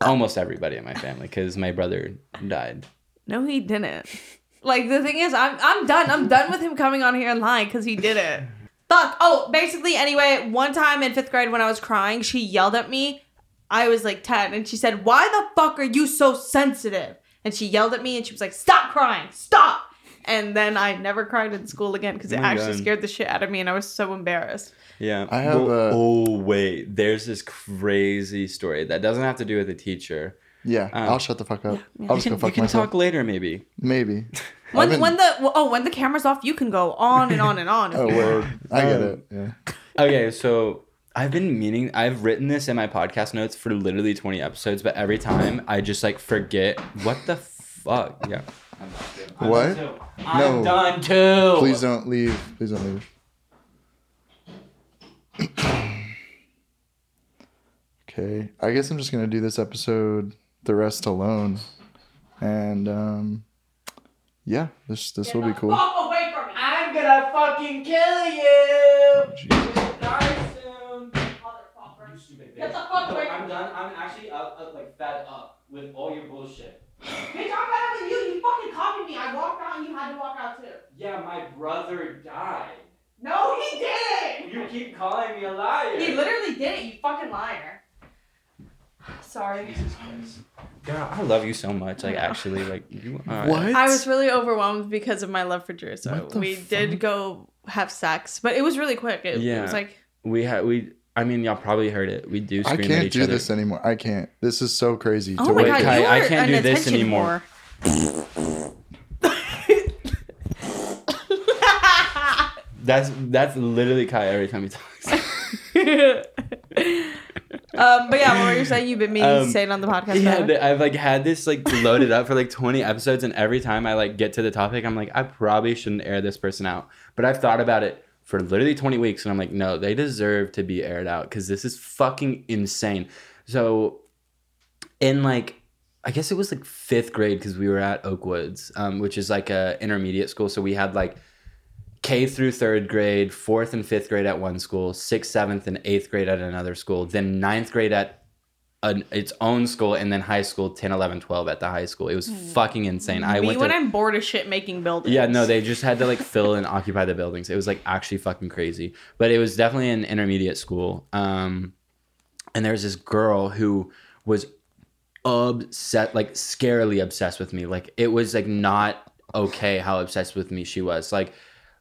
almost everybody in my family. Because my brother died. No, he didn't. Like, the thing is, I'm I'm done. I'm done with him coming on here and lying because he did it. Fuck. Oh, basically, anyway, one time in fifth grade when I was crying, she yelled at me. I was like ten. And she said, why the fuck are you so sensitive? And she yelled at me and she was like, stop crying. Stop. And then I never cried in school again because it oh actually God. scared the shit out of me. And I was so embarrassed. Yeah. I have well, a... Oh, wait. There's this crazy story that doesn't have to do with a teacher. Yeah, um, I'll shut the fuck up. Yeah, I'll just can, go fuck myself. You can myself. talk later, maybe. Maybe. When been... when the oh when the camera's off, you can go on and on and on. oh, word. I get it. Yeah. Okay, so I've been meaning. I've written this in my podcast notes for literally twenty episodes, but every time I just like forget. What the fuck? Yeah. I'm done. I'm what? Done too. I'm no. done too. Please don't leave. Please don't leave. Okay. I guess I'm just going to do this episode, the rest alone. And, um, yeah, this this Get will be cool. Fuck away from me. I'm going to fucking kill you. Jesus. Die soon, motherfucker. You stupid bitch. Get the fuck away from me. I'm done. I'm actually up, up, like fed up with all your bullshit. Bitch, I'm fed up with you. You fucking copied me. I walked out and you had to walk out too. Yeah, my brother died. No, he didn't. You keep calling me a liar. He literally didn't. You fucking liar. Sorry. Jesus Christ. Girl, I love you so much. Like, actually, like, you are. What? I was really overwhelmed because of my love for Drew. So we fuck? did go have sex, but it was really quick. It, yeah. it was like. We had, we, I mean, y'all probably heard it. We do scream at each other. I can't do this anymore. I can't. This is so crazy. Oh to my wait. God, you I, are I can't an do this anymore. That's that's literally Kai every time he talks. um, but yeah, what were you saying? You've been meaning um, to say it on the podcast. Yeah, th- I've like had this like loaded up for like twenty episodes, and every time I like get to the topic, I'm like, I probably shouldn't air this person out. But I've thought about it for literally twenty weeks, and I'm like, no, they deserve to be aired out because this is fucking insane. So, in like, I guess it was like fifth grade because we were at Oakwoods, um, which is like a intermediate school. So we had like K through third grade, fourth and fifth grade at one school, sixth, seventh, and eighth grade at another school, then ninth grade at an, its own school, and then high school, ten, eleven, twelve at the high school. It was fucking insane. I Me went when to, I'm bored of shit making buildings. Yeah, no, they just had to like fill and occupy the buildings. It was like actually fucking crazy. But it was definitely an intermediate school. Um, and there was this girl who was obsessed, like scarily obsessed with me. Like it was like not okay how obsessed with me she was. Like,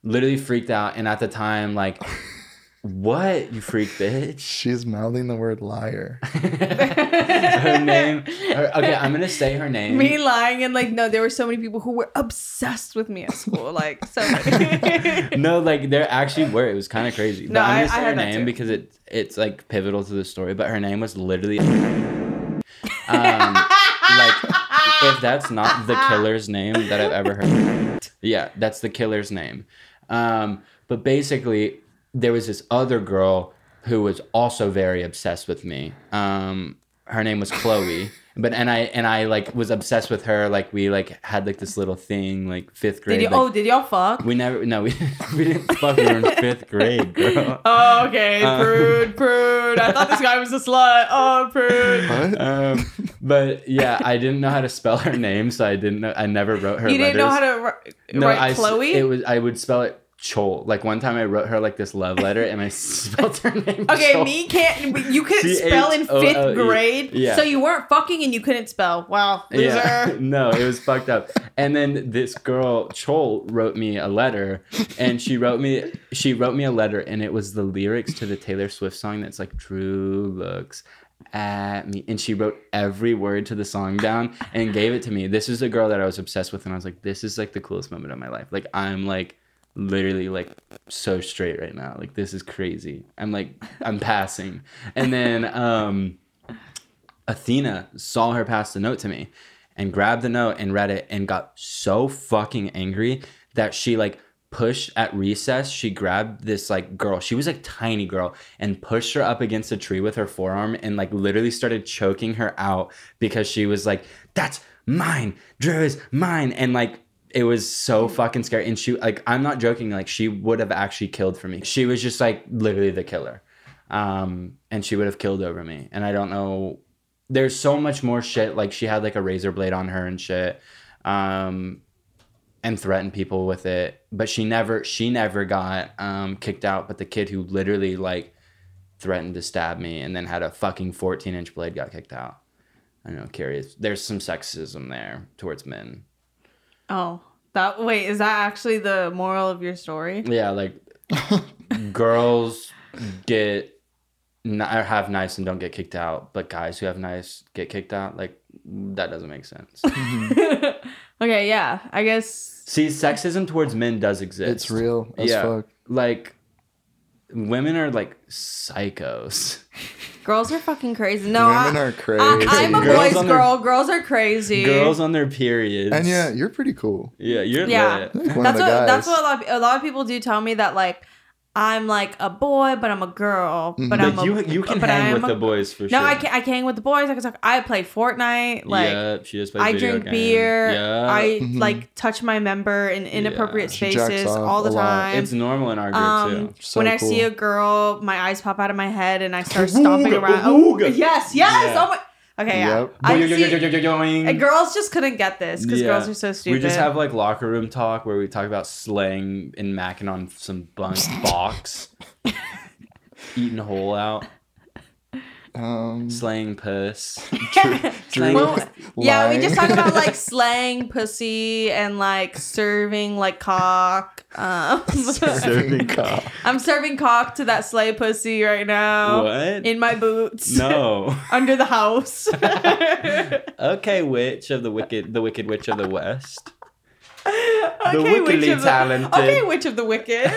literally freaked out, and at the time, like, what, you freak bitch? She's mouthing the word liar. Her name, her, okay, I'm gonna say her name. Me lying, and like, no, there were so many people who were obsessed with me at school, like, so many. No, like, there actually were. It was kind of crazy. No, but I'm gonna say I, I her name because it it's like pivotal to the story. But her name was literally, um, like, if that's not the killer's name that I've ever heard. Yeah, that's the killer's name. Um, but basically, there was this other girl who was also very obsessed with me. Um, her name was Chloe, but and I and I like was obsessed with her. Like we like had like this little thing like fifth grade. Did you, like, oh, did y'all fuck? We never. No, we, we didn't fuck. We were in fifth grade, girl. Oh, okay, um, prude, prude. I thought this guy was a slut. Oh, prude. What? Um, but yeah, I didn't know how to spell her name, so I didn't know. I never wrote her. You letters. Didn't know how to ri- no, write I, Chloe. It was I would spell it. Chol. Like one time I wrote her like this love letter and I spelled her name. Okay, Chol. Me can't. You couldn't spell in fifth grade. Yeah. So you weren't fucking and you couldn't spell. Wow. Loser. Yeah. No, it was fucked up. And then this girl, Chol, wrote me a letter and she wrote me, she wrote me a letter and it was the lyrics to the Taylor Swift song that's like, Drew looks at me. And she wrote every word to the song down and gave it to me. This is a girl that I was obsessed with and I was like, this is like the coolest moment of my life. Like I'm like, literally like so straight right now, like this is crazy. I'm like I'm passing. And then um Athena saw her pass the note to me and grabbed the note and read it and got so fucking angry that she like pushed at recess. She grabbed this like girl, she was like tiny girl, and pushed her up against a tree with her forearm and like literally started choking her out because she was like, that's mine, Drew is mine. And like it was so fucking scary. And she, like, I'm not joking. Like, she would have actually killed for me. She was just, like, literally the killer. Um, and she would have killed over me. And I don't know. There's so much more shit. Like, she had, like, a razor blade on her and shit. Um, and threatened people with it. But she never, she never got um, kicked out. But the kid who literally, like, threatened to stab me and then had a fucking fourteen-inch blade got kicked out. I know, curious. There's some sexism there towards men. Oh, that wait, is that actually the moral of your story? Yeah, like girls get have nice and don't get kicked out, but guys who have nice get kicked out. Like that doesn't make sense. Okay, yeah, I guess. See, sexism towards men does exist. It's real as yeah, fuck. Like women are like psychos. Girls are fucking crazy. No, women I, are crazy. I, I'm a girls boys girl. Their, girls are crazy. Girls on their periods. And yeah, you're pretty cool. Yeah, you're yeah. Lit. That's what guys. That's what a lot of, a lot of people do tell me that like I'm like a boy, but I'm a girl. But mm-hmm. I'm but a, you you can but hang but with a, the boys for no, sure. No, I can I can hang with the boys. I can talk. I play Fortnite. Like yeah, she just plays I video drink game. beer. Yeah. I mm-hmm. like touch my member in inappropriate yeah. spaces all the time. Lot. It's normal in our group um, too. So when cool. I see a girl, my eyes pop out of my head and I start stomping around. Oh, yes, yes. Yeah. Oh my. Okay, yeah. Yep. I see, and girls just couldn't get this because yeah. girls are so stupid. We just have like locker room talk where we talk about slang and macking on some bunk box, eating hole out, um, slang puss. True, true. Well, yeah, we just talk about like slang pussy and like serving like cock. Um, serving cock. I'm serving cock to that slay pussy right now. What? In my boots. No. Under the house. Okay, witch of the wicked, the wicked witch of the west. Okay, the wickedly the, talented. Okay, witch of the wicked.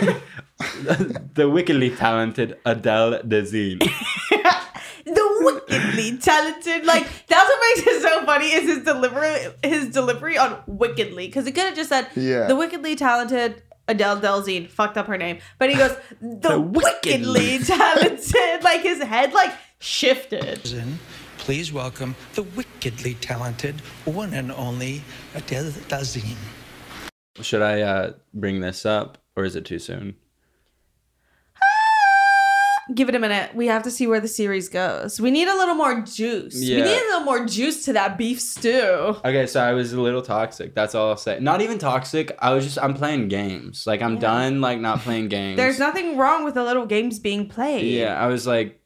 the, the wickedly talented Adele Dazeem. The wickedly talented, like that's what makes it so funny is his delivery, his delivery on wickedly, because he could have just said yeah. the wickedly talented. Adele Delzine fucked up her name, but he goes the, the wickedly talented. Like his head like shifted. Please welcome the wickedly talented one and only Adele Delzine. Should I uh, bring this up or is it too soon? Give it a minute. We have to see where the series goes. We need a little more juice. Yeah. We need a little more juice to that beef stew. Okay, so I was a little toxic. That's all I'll say. Not even toxic. I was just, I'm playing games. Like, I'm yeah. done, like, not playing games. There's nothing wrong with the little games being played. Yeah, I was like,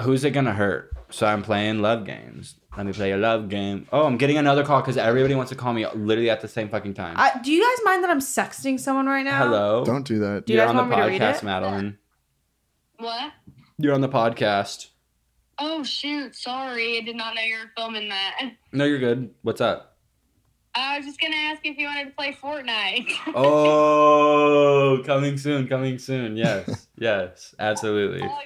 who's it gonna hurt? So I'm playing love games. Let me play a love game. Oh, I'm getting another call because everybody wants to call me literally at the same fucking time. I, do you guys mind that I'm sexting someone right now? Hello? Don't do that. Do you You're guys on want the me podcast, to read it? Madeline. What? You're on the podcast. Oh, shoot. Sorry. I did not know you were filming that. No, you're good. What's up? I was just going to ask if you wanted to play Fortnite. Oh, coming soon. Coming soon. Yes. Yes. Absolutely. Oh,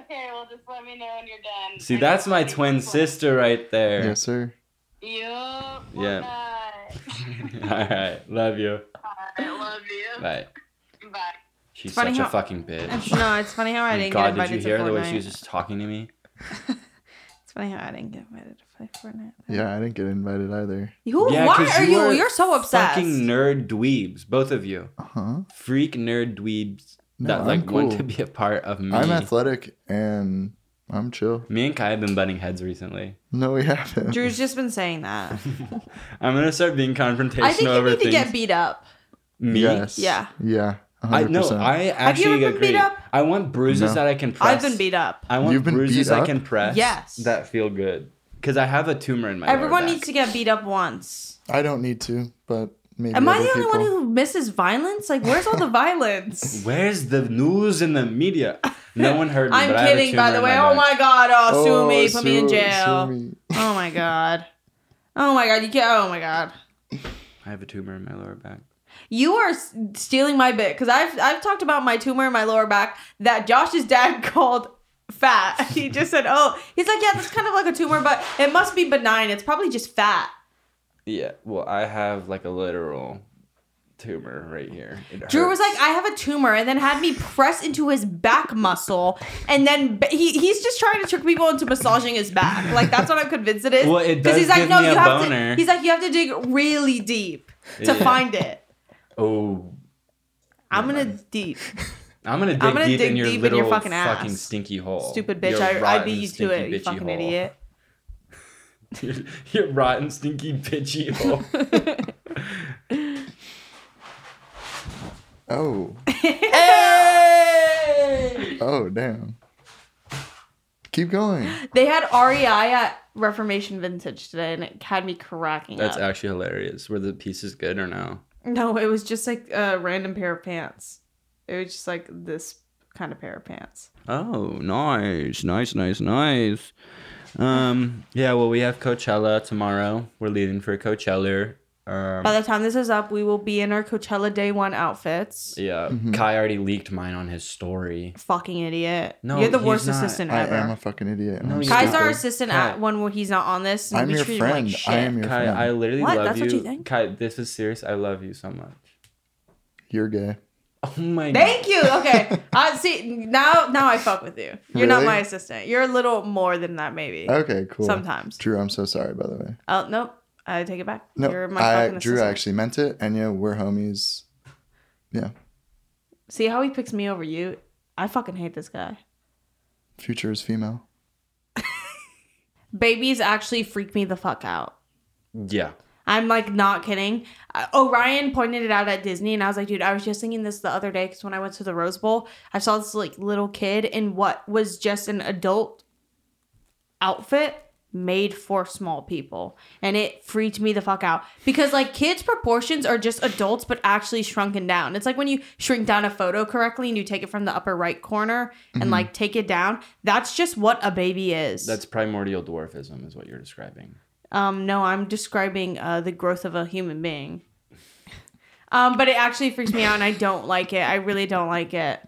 okay. Well, just let me know when you're done. See, that's my twin sister right there. Yes, sir. Yup. Yeah. All right. Love you. I love you. Bye. Bye. She's it's such a how, fucking bitch. No, it's funny how I didn't God, get invited to Fortnite. God, did you hear the way she was just talking to me? It's funny how I didn't get invited to play Fortnite. Though. Yeah, I didn't get invited either. You? Yeah, why are you? you are you're so obsessed. Fucking nerd dweebs, both of you. Uh-huh. Freak nerd dweebs no, that I'm like cool. want to be a part of me. I'm athletic and I'm chill. Me and Kai have been butting heads recently. No, we haven't. Drew's just been saying that. I'm gonna start being confrontational. I think you over need things. to get beat up. Me? Yes. Yeah. Yeah. one hundred percent. I no, I actually agree. Have you ever been beat up? I want bruises no. that I can press. I've been beat up. I want bruises I can press. Yes. That feel good. Because I have a tumor in my Everyone lower back. Needs to get beat up once. I don't need to, but maybe Am I the only people. one who misses violence? Like, where's all the violence? Where's the news and the media? No one heard me, I'm but kidding, I have a tumor by the way. My oh, my God. Oh, sue oh, me. Put sue, me in jail. Me. Oh, my God. Oh, my God. You can't. Oh, my God. I have a tumor in my lower back. You are stealing my bit because I've I've talked about my tumor in my lower back that Josh's dad called fat. He just said, "Oh, he's like, yeah, that's kind of like a tumor, but it must be benign. It's probably just fat." Yeah, well, I have like a literal tumor right here. Drew was like, "I have a tumor," and then had me press into his back muscle, and then he he's just trying to trick people into massaging his back. Like that's what I'm convinced it is. Well, it does he's give like, no, me you a have boner. To, he's like, you have to dig really deep to yeah. find it. Oh, I'm gonna mind. deep. I'm gonna dig I'm gonna deep, dig in, your deep little in your fucking ass, fucking stinky hole, stupid bitch. I, I beat you to it, you fucking hole. idiot. Your, your rotten, stinky, bitchy hole. Oh. Hey! Oh damn. Keep going. They had R E I at Reformation Vintage today, and it had me cracking That's up. That's actually hilarious. Were the pieces good or no? No, it was just like a random pair of pants. It was just like this kind of pair of pants. Oh, nice, nice, nice, nice. Um, yeah, well, we have Coachella tomorrow. We're leaving for Coachella. Um, By the time this is up, we will be in our Coachella day one outfits. Yeah, mm-hmm. Kai already leaked mine on his story. Fucking idiot! No, you're the worst not. assistant I ever. I am a fucking idiot. No, Kai's our assistant Kai. at one where he's not on this. And I'm we your friend. Like I am your Kai, friend. I literally what? love That's you. What you think? Kai, this is serious. I love you so much. You're gay. Oh my God. Thank you. Okay. Uh, see, now now I fuck with you. You're really? Not my assistant. You're a little more than that, maybe. Okay, cool. Sometimes. Drew, I'm so sorry, by the way. Oh, nope. I take it back. No, You're my I, fucking assistant. Drew, I actually meant it. And, you know, we're homies. Yeah. See how he picks me over you? I fucking hate this guy. Future is female. Babies actually freak me the fuck out. Yeah. I'm, like, not kidding. Uh, Orion pointed it out at Disney, and I was like, dude, I was just thinking this the other day because when I went to the Rose Bowl, I saw this, like, little kid in what was just an adult outfit made for small people. And it freaked me the fuck out because, like, kids' proportions are just adults but actually shrunken down. It's like when you shrink down a photo correctly and you take it from the upper right corner and, mm-hmm. like, take it down. That's just what a baby is. That's primordial dwarfism is what you're describing. Um, no, I'm describing uh, the growth of a human being. um, but it actually freaks me out, and I don't like it. I really don't like it.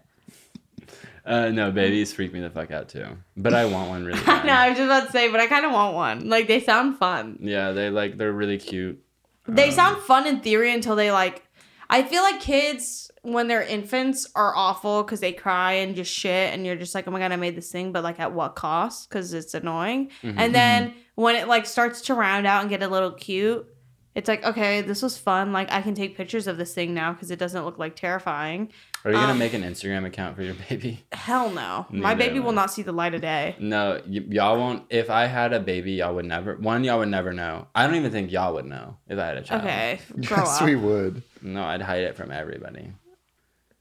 Uh, no, babies freak me the fuck out, too. But I want one really bad. No, I was just about to say, but I kind of want one. Like, they sound fun. Yeah, they, like, they're really cute. They um, sound fun in theory until they, like... I feel like kids, when they're infants, are awful because they cry and just shit, and you're just like, oh, my God, I made this thing, but, like, at what cost? Because it's annoying. Mm-hmm. And then... when it, like, starts to round out and get a little cute, it's like, okay, this was fun. Like, I can take pictures of this thing now because it doesn't look, like, terrifying. Are you um, going to make an Instagram account for your baby? Hell no. Neither. My baby will not see the light of day. No, y- y'all won't. If I had a baby, y'all would never. One, y'all would never know. I don't even think y'all would know if I had a child. Okay, grow yes, up. We would. No, I'd hide it from everybody.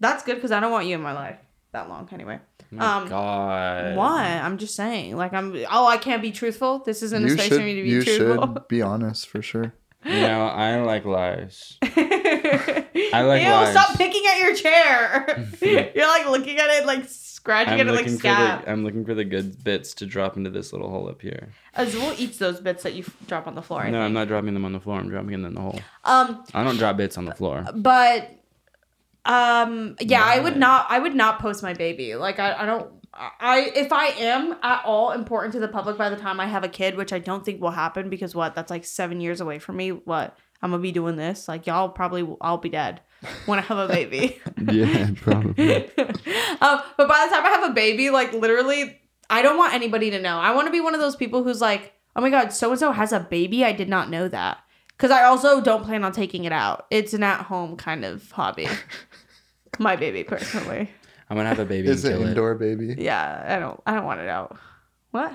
That's good because I don't want you in my life that long anyway. My um, God. Why? I'm just saying. Like, I'm. Oh, I can't be truthful. This isn't you a space should, for me to be you truthful. You should be honest for sure. You know, I like lies. I like Ew, lies. Stop picking at your chair. You're like looking at it, like scratching I'm at it, like scab. The, I'm looking for the good bits to drop into this little hole up here. Azul eats those bits that you drop on the floor. I no, think. I'm not dropping them on the floor. I'm dropping them in the hole. Um, I don't drop bits on the floor. But. Um, yeah, right. I would not, I would not post my baby. Like, I, I don't, I, if I am at all important to the public by the time I have a kid, which I don't think will happen because what, that's like seven years away from me. What, I'm gonna be doing this. Like y'all probably, I'll be dead when I have a baby. Yeah, probably. um, but by the time I have a baby, like literally, I don't want anybody to know. I want to be one of those people who's like, oh my God, so-and-so has a baby. I did not know that. Because I also don't plan on taking it out. It's an at-home kind of hobby. My baby, personally. I'm gonna have a baby. Is and kill it an indoor baby? Yeah, I don't. I don't want it out. What?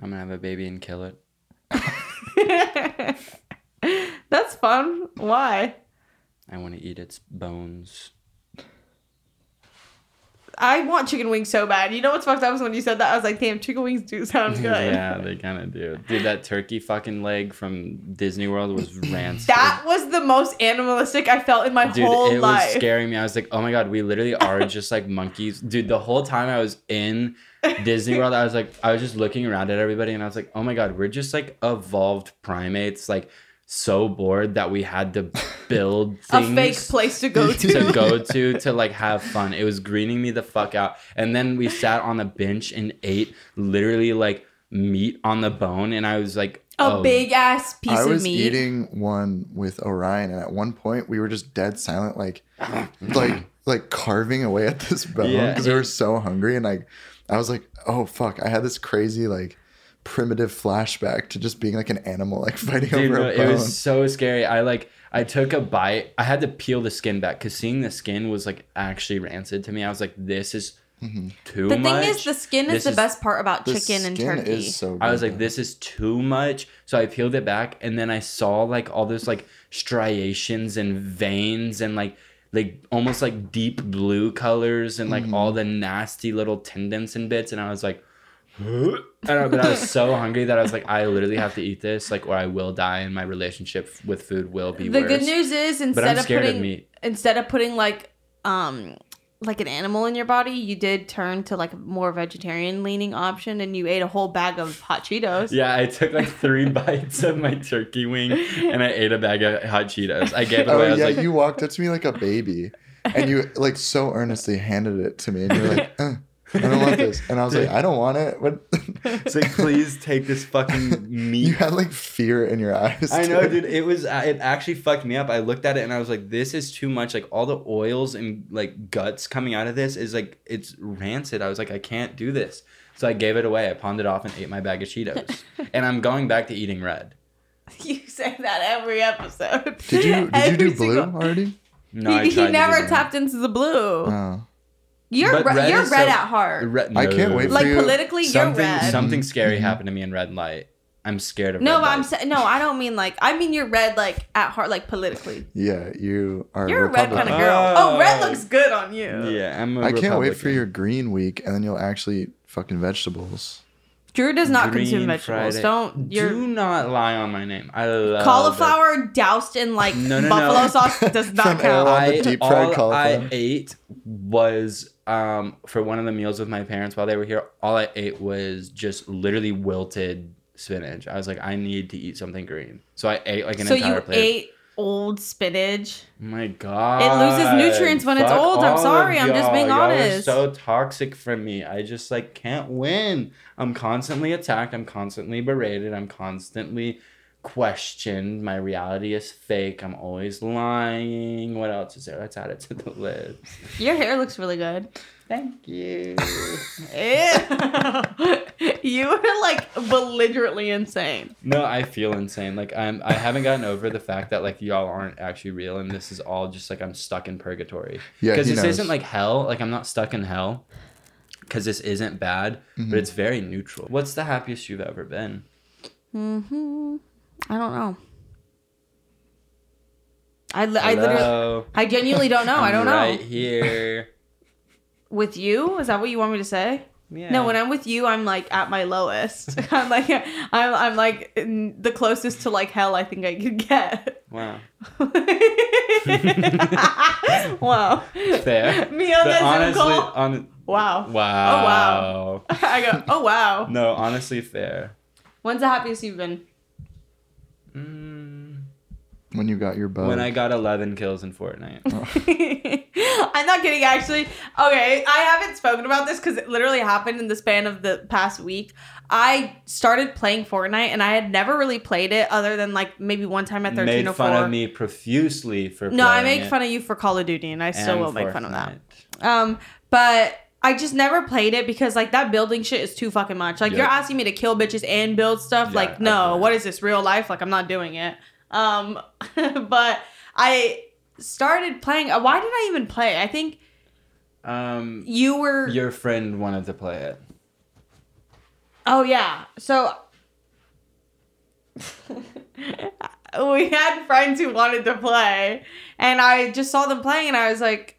I'm gonna have a baby and kill it. That's fun. Why? I want to eat its bones. I want chicken wings so bad. You know what's fucked up is when you said that, I was like, damn, chicken wings do sound good. Yeah, they kind of do. Dude, that turkey fucking leg from Disney World was rancid. That was the most animalistic I felt in my Dude, whole it life. It was scaring me. I was like, oh my God, we literally are just like monkeys. Dude, the whole time I was in Disney World, I was like, I was just looking around at everybody and I was like, oh my God, we're just like evolved primates. Like, so bored that we had to build things a fake place to go to to go to to like have fun. It was greening me the fuck out. And then we sat on a bench and ate literally like meat on the bone. And I was like, oh, a big ass piece of meat. I was eating one with Orion, and at one point we were just dead silent, like like like carving away at this bone because yeah. we were so hungry. And like I was like, oh fuck, I had this crazy like primitive flashback to just being like an animal like fighting Dude, over a bone. It was so scary. I like I took a bite. I had to peel the skin back because seeing the skin was like actually rancid to me. I was like, this is mm-hmm. too the much. The thing is, the skin is, is the best part about chicken and turkey. Is so good, I was like, man. This is too much. So I peeled it back, and then I saw like all those like striations and veins and like like almost like deep blue colors and like mm-hmm. all the nasty little tendons and bits. And I was like, I don't know, but I was so hungry that I was like, I literally have to eat this, like, or I will die, and my relationship with food will be the worse. The good news is, instead of putting, of meat. instead of putting like, um, like an animal in your body, you did turn to like a more vegetarian leaning option, and you ate a whole bag of hot Cheetos. Yeah, I took like three bites of my turkey wing, and I ate a bag of hot Cheetos. I gave it away. Oh, I was yeah, like, you walked up to me like a baby, and you like so earnestly handed it to me, and you're like, uh. I don't want this. And I was like, I don't want it. But it's like, please take this fucking meat. You had like fear in your eyes. I know, dude. dude. It was, it actually fucked me up. I looked at it and I was like, this is too much. Like all the oils and like guts coming out of this is like, it's rancid. I was like, I can't do this. So I gave it away. I pawned it off and ate my bag of Cheetos. And I'm going back to eating red. You say that every episode. Did you did every you do blue single... already? No, I he never to tapped into the blue. Oh. You're re- red you're red so, at heart. Re- no. I can't wait. For like you. Politically, something, you're red. Something scary mm-hmm. happened to me in red light. I'm scared of. No, red light. I'm sa- no, I don't mean like. I mean you're red like at heart, like politically. Yeah, you are. You're a red kind of girl. Oh. oh, red looks good on you. Yeah, I'm. A I can't wait for your green week, and then you'll actually fucking vegetables. Drew does not Green consume vegetables. Friday. Don't you're, do not lie on my name. I love cauliflower it. Doused in like no, no, buffalo no. sauce does not count. I, deep fried all cauliflower. I ate was um, for one of the meals with my parents while they were here. All I ate was just literally wilted spinach. I was like, I need to eat something green, so I ate like an so entire plate. So you ate old spinach. My God, it loses nutrients when Fuck it's old. I'm sorry, I'm just being y'all honest. Y'all are so toxic for me. I just like can't win. I'm constantly attacked. I'm constantly berated. I'm constantly questioned. My reality is fake. I'm always lying. What else is there? Let's add it to the list. Your hair looks really good. Thank you. You are like belligerently insane. No, I feel insane. Like I'm I haven't gotten over the fact that like y'all aren't actually real and this is all just like I'm stuck in purgatory. Yeah. Because this knows. Isn't like hell. Like I'm not stuck in hell. Cause this isn't bad, mm-hmm. but it's very neutral. What's the happiest you've ever been? Mm-hmm. I don't know. I li- I literally I genuinely don't know. I'm I don't right know. Right here. With you? Is that what you want me to say? Yeah. No, when I'm with you, I'm like at my lowest. I'm like, I'm, I'm like the closest to like hell I think I could get. Wow. Wow. Fair. Me on that honestly, on... Wow. Wow. Oh wow. I go. Oh wow. No, honestly, fair. When's the happiest you've been? Mm. When you got your bug. When I got eleven kills in Fortnite. Oh. I'm not kidding, actually. Okay, I haven't spoken about this because it literally happened in the span of the past week. I started playing Fortnite and I had never really played it other than like maybe one time at thirteen oh four. You made fun of me profusely for No, I make fun of you for Call of Duty and I still will Fortnite. Make fun of that. Um, But... I just never played it because, like, that building shit is too fucking much. Like, yep. You're asking me to kill bitches and build stuff. Yeah, like, no, what is this, real life? Like, I'm not doing it. Um, but I started playing. Why did I even play? I think um, you were... Your friend wanted to play it. Oh, yeah. So... We had friends who wanted to play. And I just saw them playing, and I was like...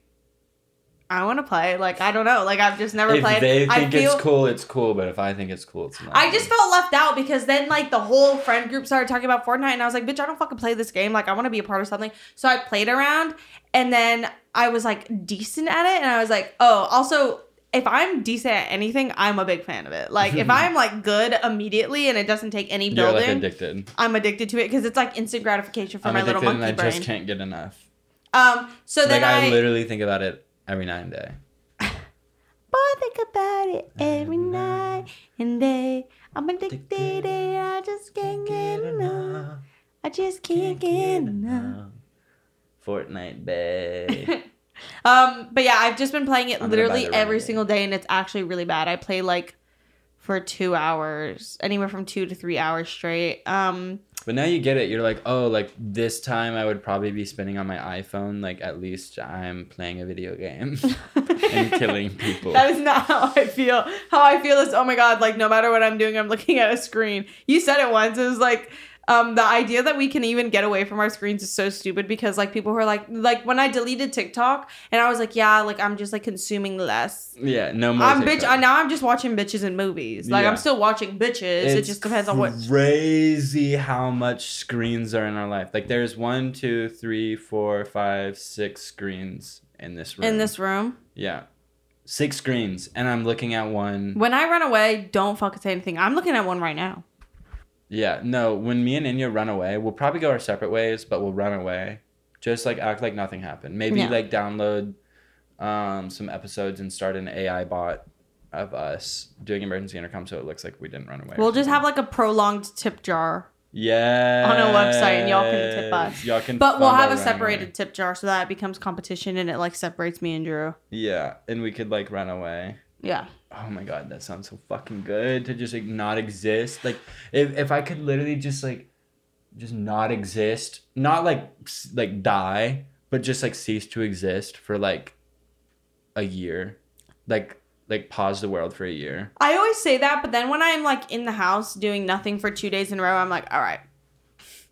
I want to play. Like, I don't know. Like, I've just never if played. If they think I feel, it's cool, it's cool. But if I think it's cool, it's not. I just felt left out because then, like, the whole friend group started talking about Fortnite. And I was like, bitch, I don't fucking play this game. Like, I want to be a part of something. So I played around. And then I was, like, decent at it. And I was like, oh, also, if I'm decent at anything, I'm a big fan of it. Like, if I'm, like, good immediately and it doesn't take any building. You're, like, addicted. I'm addicted to it because it's, like, instant gratification for I'm my little monkey brain. I'm addicted and I just can't get enough. Um, so like, then I... I literally think about it. Every night and day. Boy, I think about it every night and day. I'm addicted and I just can't get enough. I just can't get enough. Fortnite, babe. um, but yeah, I've just been playing it I'm literally every single day and it's actually really bad. I play like for two hours, anywhere from two to three hours straight. Um, But now you get it. You're like, oh, like this time I would probably be spending on my iPhone. Like at least I'm playing a video game and killing people. That is not how I feel. How I feel is, oh my God, like no matter what I'm doing, I'm looking at a screen. You said it once. It was like um, the idea that we can even get away from our screens is so stupid because like people who are like, like when I deleted TikTok and I was like, yeah, like I'm just like consuming less. Yeah, no more I'm TikTok. bitch. Now I'm just watching bitches in movies. Like yeah. I'm still watching bitches. It's it just depends on what. Crazy how much screens are in our life. Like there's one, two, three, four, five, six screens in this room. In this room? Yeah. Six screens. And I'm looking at one. When I run away, don't fucking say anything. I'm looking at one right now. Yeah. No, when me and Inya run away, we'll probably go our separate ways, but we'll run away. Just like act like nothing happened. Maybe yeah. like download um, some episodes and start an A I bot of us doing emergency intercom so it looks like we didn't run away. We'll just have like a prolonged tip jar. Yeah. On our website, and y'all can tip us. Y'all can. But we'll have a separated away. tip jar so that it becomes competition and it like separates me and Drew. Yeah, and we could like run away. Yeah. Oh my god, that sounds so fucking good to just like not exist. Like if if I could literally just like just not exist, not like like die, but just like cease to exist for like a year. Like like pause the world for a year. I always say that, but then when I'm like in the house doing nothing for two days in a row, I'm like, all right.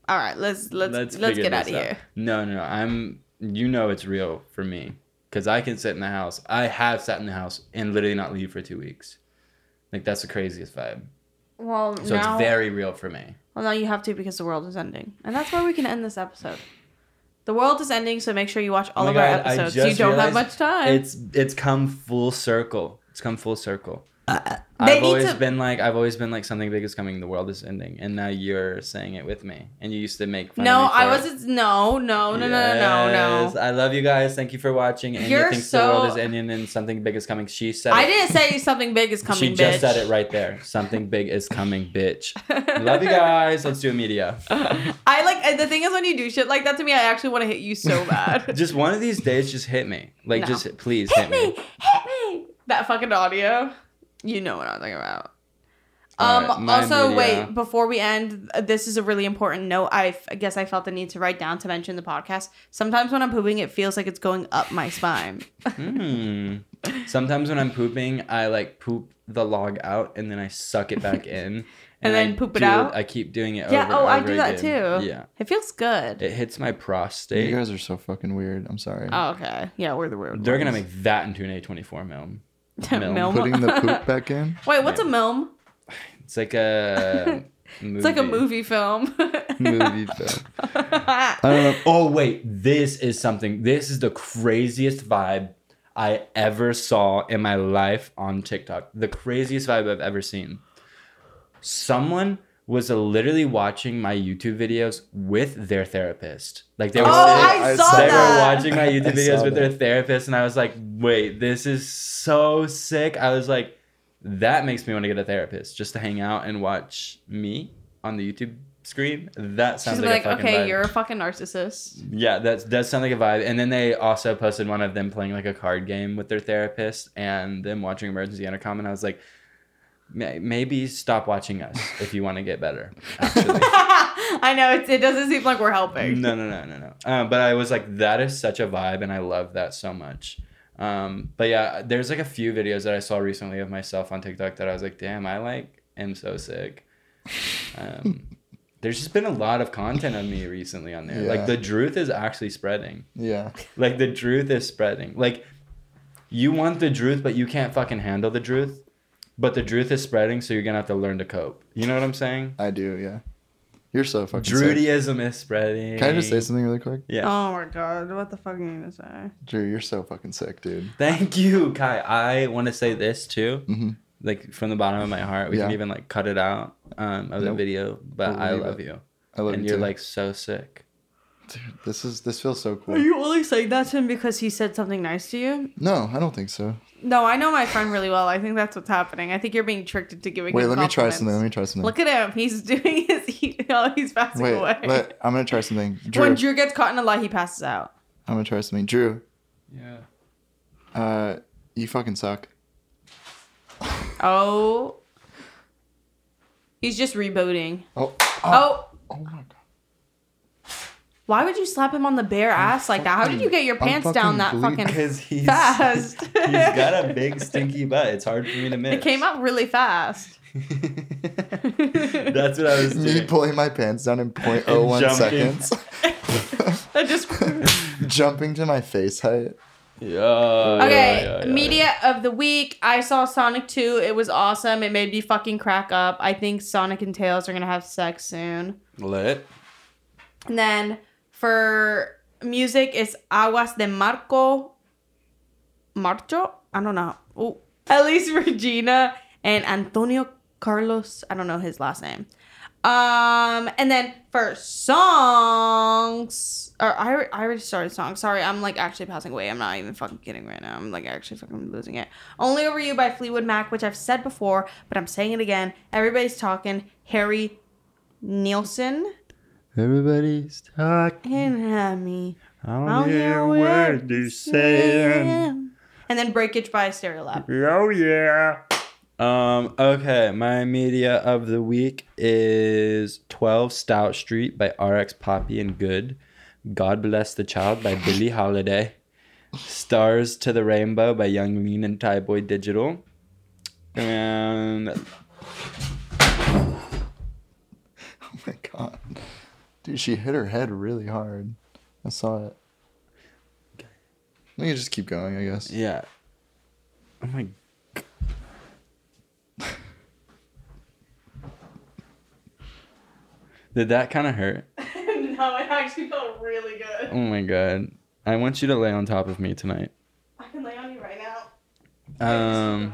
All right, let's let's let's, let's get out of here. No, no, no. I'm you know it's real for me. Because I can sit in the house. I have sat in the house and literally not leave for two weeks. Like, that's the craziest vibe. Well, So now, it's very real for me. Well, now you have to because the world is ending. And that's where we can end this episode. The world is ending, so make sure you watch all oh of God, our episodes. So you don't have much time. It's it's come full circle. It's come full circle. Uh, I've always to... been like, I've always been like, something big is coming. The world is ending, and now you're saying it with me. And you used to make fun no, of me. No, I wasn't. No, no, no, yes. no, no, no, no. I love you guys. Thank you for watching. And you think so... the world is ending, and something big is coming. She said, I it. didn't say something big is coming. She bitch. just said it right there. Something big is coming, bitch. Love you guys. Let's do a media. I like the thing is when you do shit like that to me, I actually want to hit you so bad. Just one of these days, just hit me. Like, no. just please hit, hit me. me. Hit me. That fucking audio. You know what I'm talking about. Right, um, also, media. wait, before we end, this is a really important note. I, f- I guess I felt the need to write down to mention the podcast. Sometimes when I'm pooping, it feels like it's going up my spine. mm. Sometimes when I'm pooping, I like poop the log out and then I suck it back in. And, and then I poop it do, out? I keep doing it yeah, over oh, and over Yeah, oh, I do again. that too. Yeah. It feels good. It hits my prostate. You guys are so fucking weird. I'm sorry. Oh, okay. Yeah, we're the weird They're ones. They're going to make that into an A twenty-four film. Milm. Milm. Putting the poop back in. Wait, what's yeah. a milm? It's like a. Movie. It's like a movie film. movie film. I don't know. Oh wait, this is something. This is the craziest vibe I ever saw in my life on TikTok. The craziest vibe I've ever seen. Someone was literally watching my YouTube videos with their therapist. Like they were, oh, sitting, I saw they that. were watching my YouTube videos with that. their therapist, and I was like, wait, this is so sick. I was like, that makes me want to get a therapist just to hang out and watch me on the YouTube screen. That sounds She's like, like a fucking okay, vibe. Okay, you're a fucking narcissist. Yeah, that does sound like a vibe. And then they also posted one of them playing like a card game with their therapist and them watching Emergency Intercom, and I was like, maybe stop watching us if you want to get better. Actually, I know it, it doesn't seem like we're helping. No, no, no, no, no. Um, but I was like, that is such a vibe, and I love that so much. Um, but yeah, there's like a few videos that I saw recently of myself on TikTok that I was like, damn, I like am so sick. Um, there's just been a lot of content on me recently on there. Yeah. Like the truth is actually spreading. Yeah. Like the truth is spreading. Like you want the truth, but you can't fucking handle the truth. But the truth is spreading, so you're going to have to learn to cope. You know what I'm saying? I do, yeah. You're so fucking Druidism sick. is spreading. Can I just say something really quick? Yeah. Oh, my God. What the fuck are you going to say? Drew, you're so fucking sick, dude. Thank you, Kai. I want to say this, too. Mm-hmm. Like, from the bottom of my heart. We yeah. can even, like, cut it out um, of nope. the video. But I, I love it. you. I love and you, And you're, too. like, so sick. Dude, this is this feels so cool. Are you only saying that to him because he said something nice to you? No, I don't think so. No, I know my friend really well. I think that's what's happening. I think you're being tricked into giving Wait, him let compliments. me try something. Let me try something. Look at him. He's doing his... He, oh, he's passing Wait, away. Let, I'm going to try something. Drew. When Drew gets caught in a lie, he passes out. I'm going to try something. Drew. Yeah. Uh, you fucking suck. Oh. He's just rebooting. Oh. Oh. Oh, oh my God. Why would you slap him on the bare ass I'm like that? Fucking, How did you get your pants down that bleeding. fucking Because he's fast? He's got a big stinky butt. It's hard for me to miss. It came up really fast. That's what I was doing. Me pulling my pants down in point oh one seconds. I just jumping to my face height. Yeah. Okay, yeah, yeah, yeah, media yeah. of the week. I saw Sonic two. It was awesome. It made me fucking crack up. I think Sonic and Tails are gonna have sex soon. Lit. And then. For music, it's Aguas de Marco, Marcho? I don't know. Ooh. Elis Regina and Antonio Carlos. I don't know his last name. Um, and then for song... songs. Or I, I already started songs. Sorry, I'm like actually passing away. I'm not even fucking kidding right now. I'm like actually fucking losing it. Only Over You by Fleetwood Mac, which I've said before, but I'm saying it again. Everybody's talking. Harry Nilsson. Everybody's talking at me. I don't, I don't hear a word you're saying. And then Breakage by Stereolab. Oh, yeah. Um, okay, my media of the week is twelve Stout Street by R X Poppy and Good. God Bless the Child by Billie Holiday. Stars to the Rainbow by Young Lean and Thai Boy Digital. And... oh, my God. Dude, she hit her head really hard. I saw it. Okay. We can just keep going, I guess. Yeah. Oh, my God. Did that kind of hurt? No, it actually felt really good. Oh my God. I want you to lay on top of me tonight. I can lay on you right now. Um,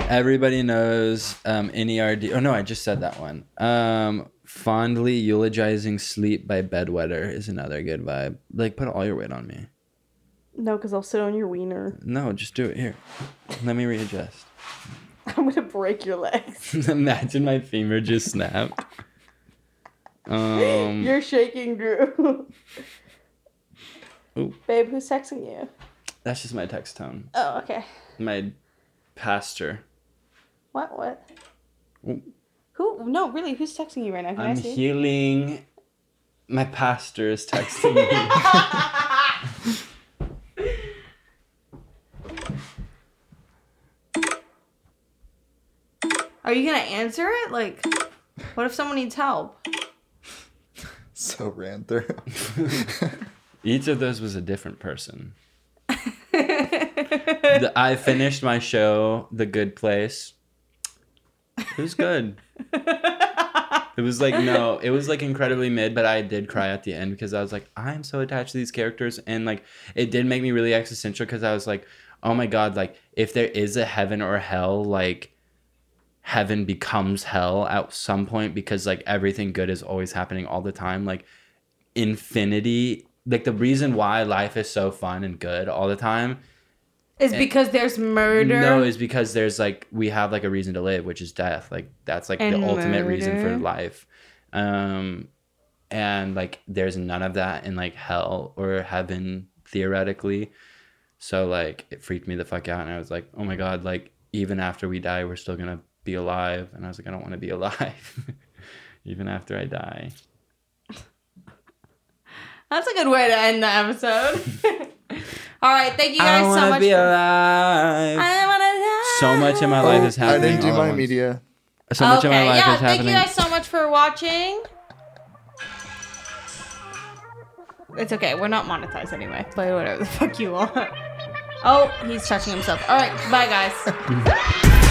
everybody knows um, N E R D. Oh no, I just said that one. Um, Fondly Eulogizing Sleep by Bedwetter is another good vibe. Like, put all your weight on me. No, because I'll sit on your wiener. No, just do it. Here. Let me readjust. I'm going to break your legs. Imagine my femur just snapped. Um, You're shaking, Drew. Ooh. Babe, who's texting you? That's just my text tone. Oh, okay. My pastor. What? What? Ooh. Who? No, really, who's texting you right now? Can I'm I see? Healing. My pastor is texting me. Are you going to answer it? Like, what if someone needs help? So ran through. Each of those was a different person. the, I finished my show, The Good Place. It was good. It was like, no, it was like incredibly mid, but I did cry at the end because I was like, I'm so attached to these characters. And like, it did make me really existential because I was like, oh my God, like if there is a heaven or hell, like, heaven becomes hell at some point because like everything good is always happening all the time. Like infinity, like the reason why life is so fun and good all the time is and, because there's murder. No, it's because there's like, we have like a reason to live, which is death. Like that's like and the murder. Ultimate reason for life. Um, and like, there's none of that in like hell or heaven theoretically. So like it freaked me the fuck out. And I was like, oh my God, like even after we die, we're still going to be alive. And I was like, I don't want to be alive even after I die. That's a good way to end the episode. All right, thank you guys so much. Be for- alive. I want to die. So much in my life oh, is happening. I didn't do my media. So much okay, in my life yeah, is happening. Thank you guys so much for watching. It's okay. We're not monetized anyway. Play whatever the fuck you want. Oh, he's touching himself. All right, bye guys.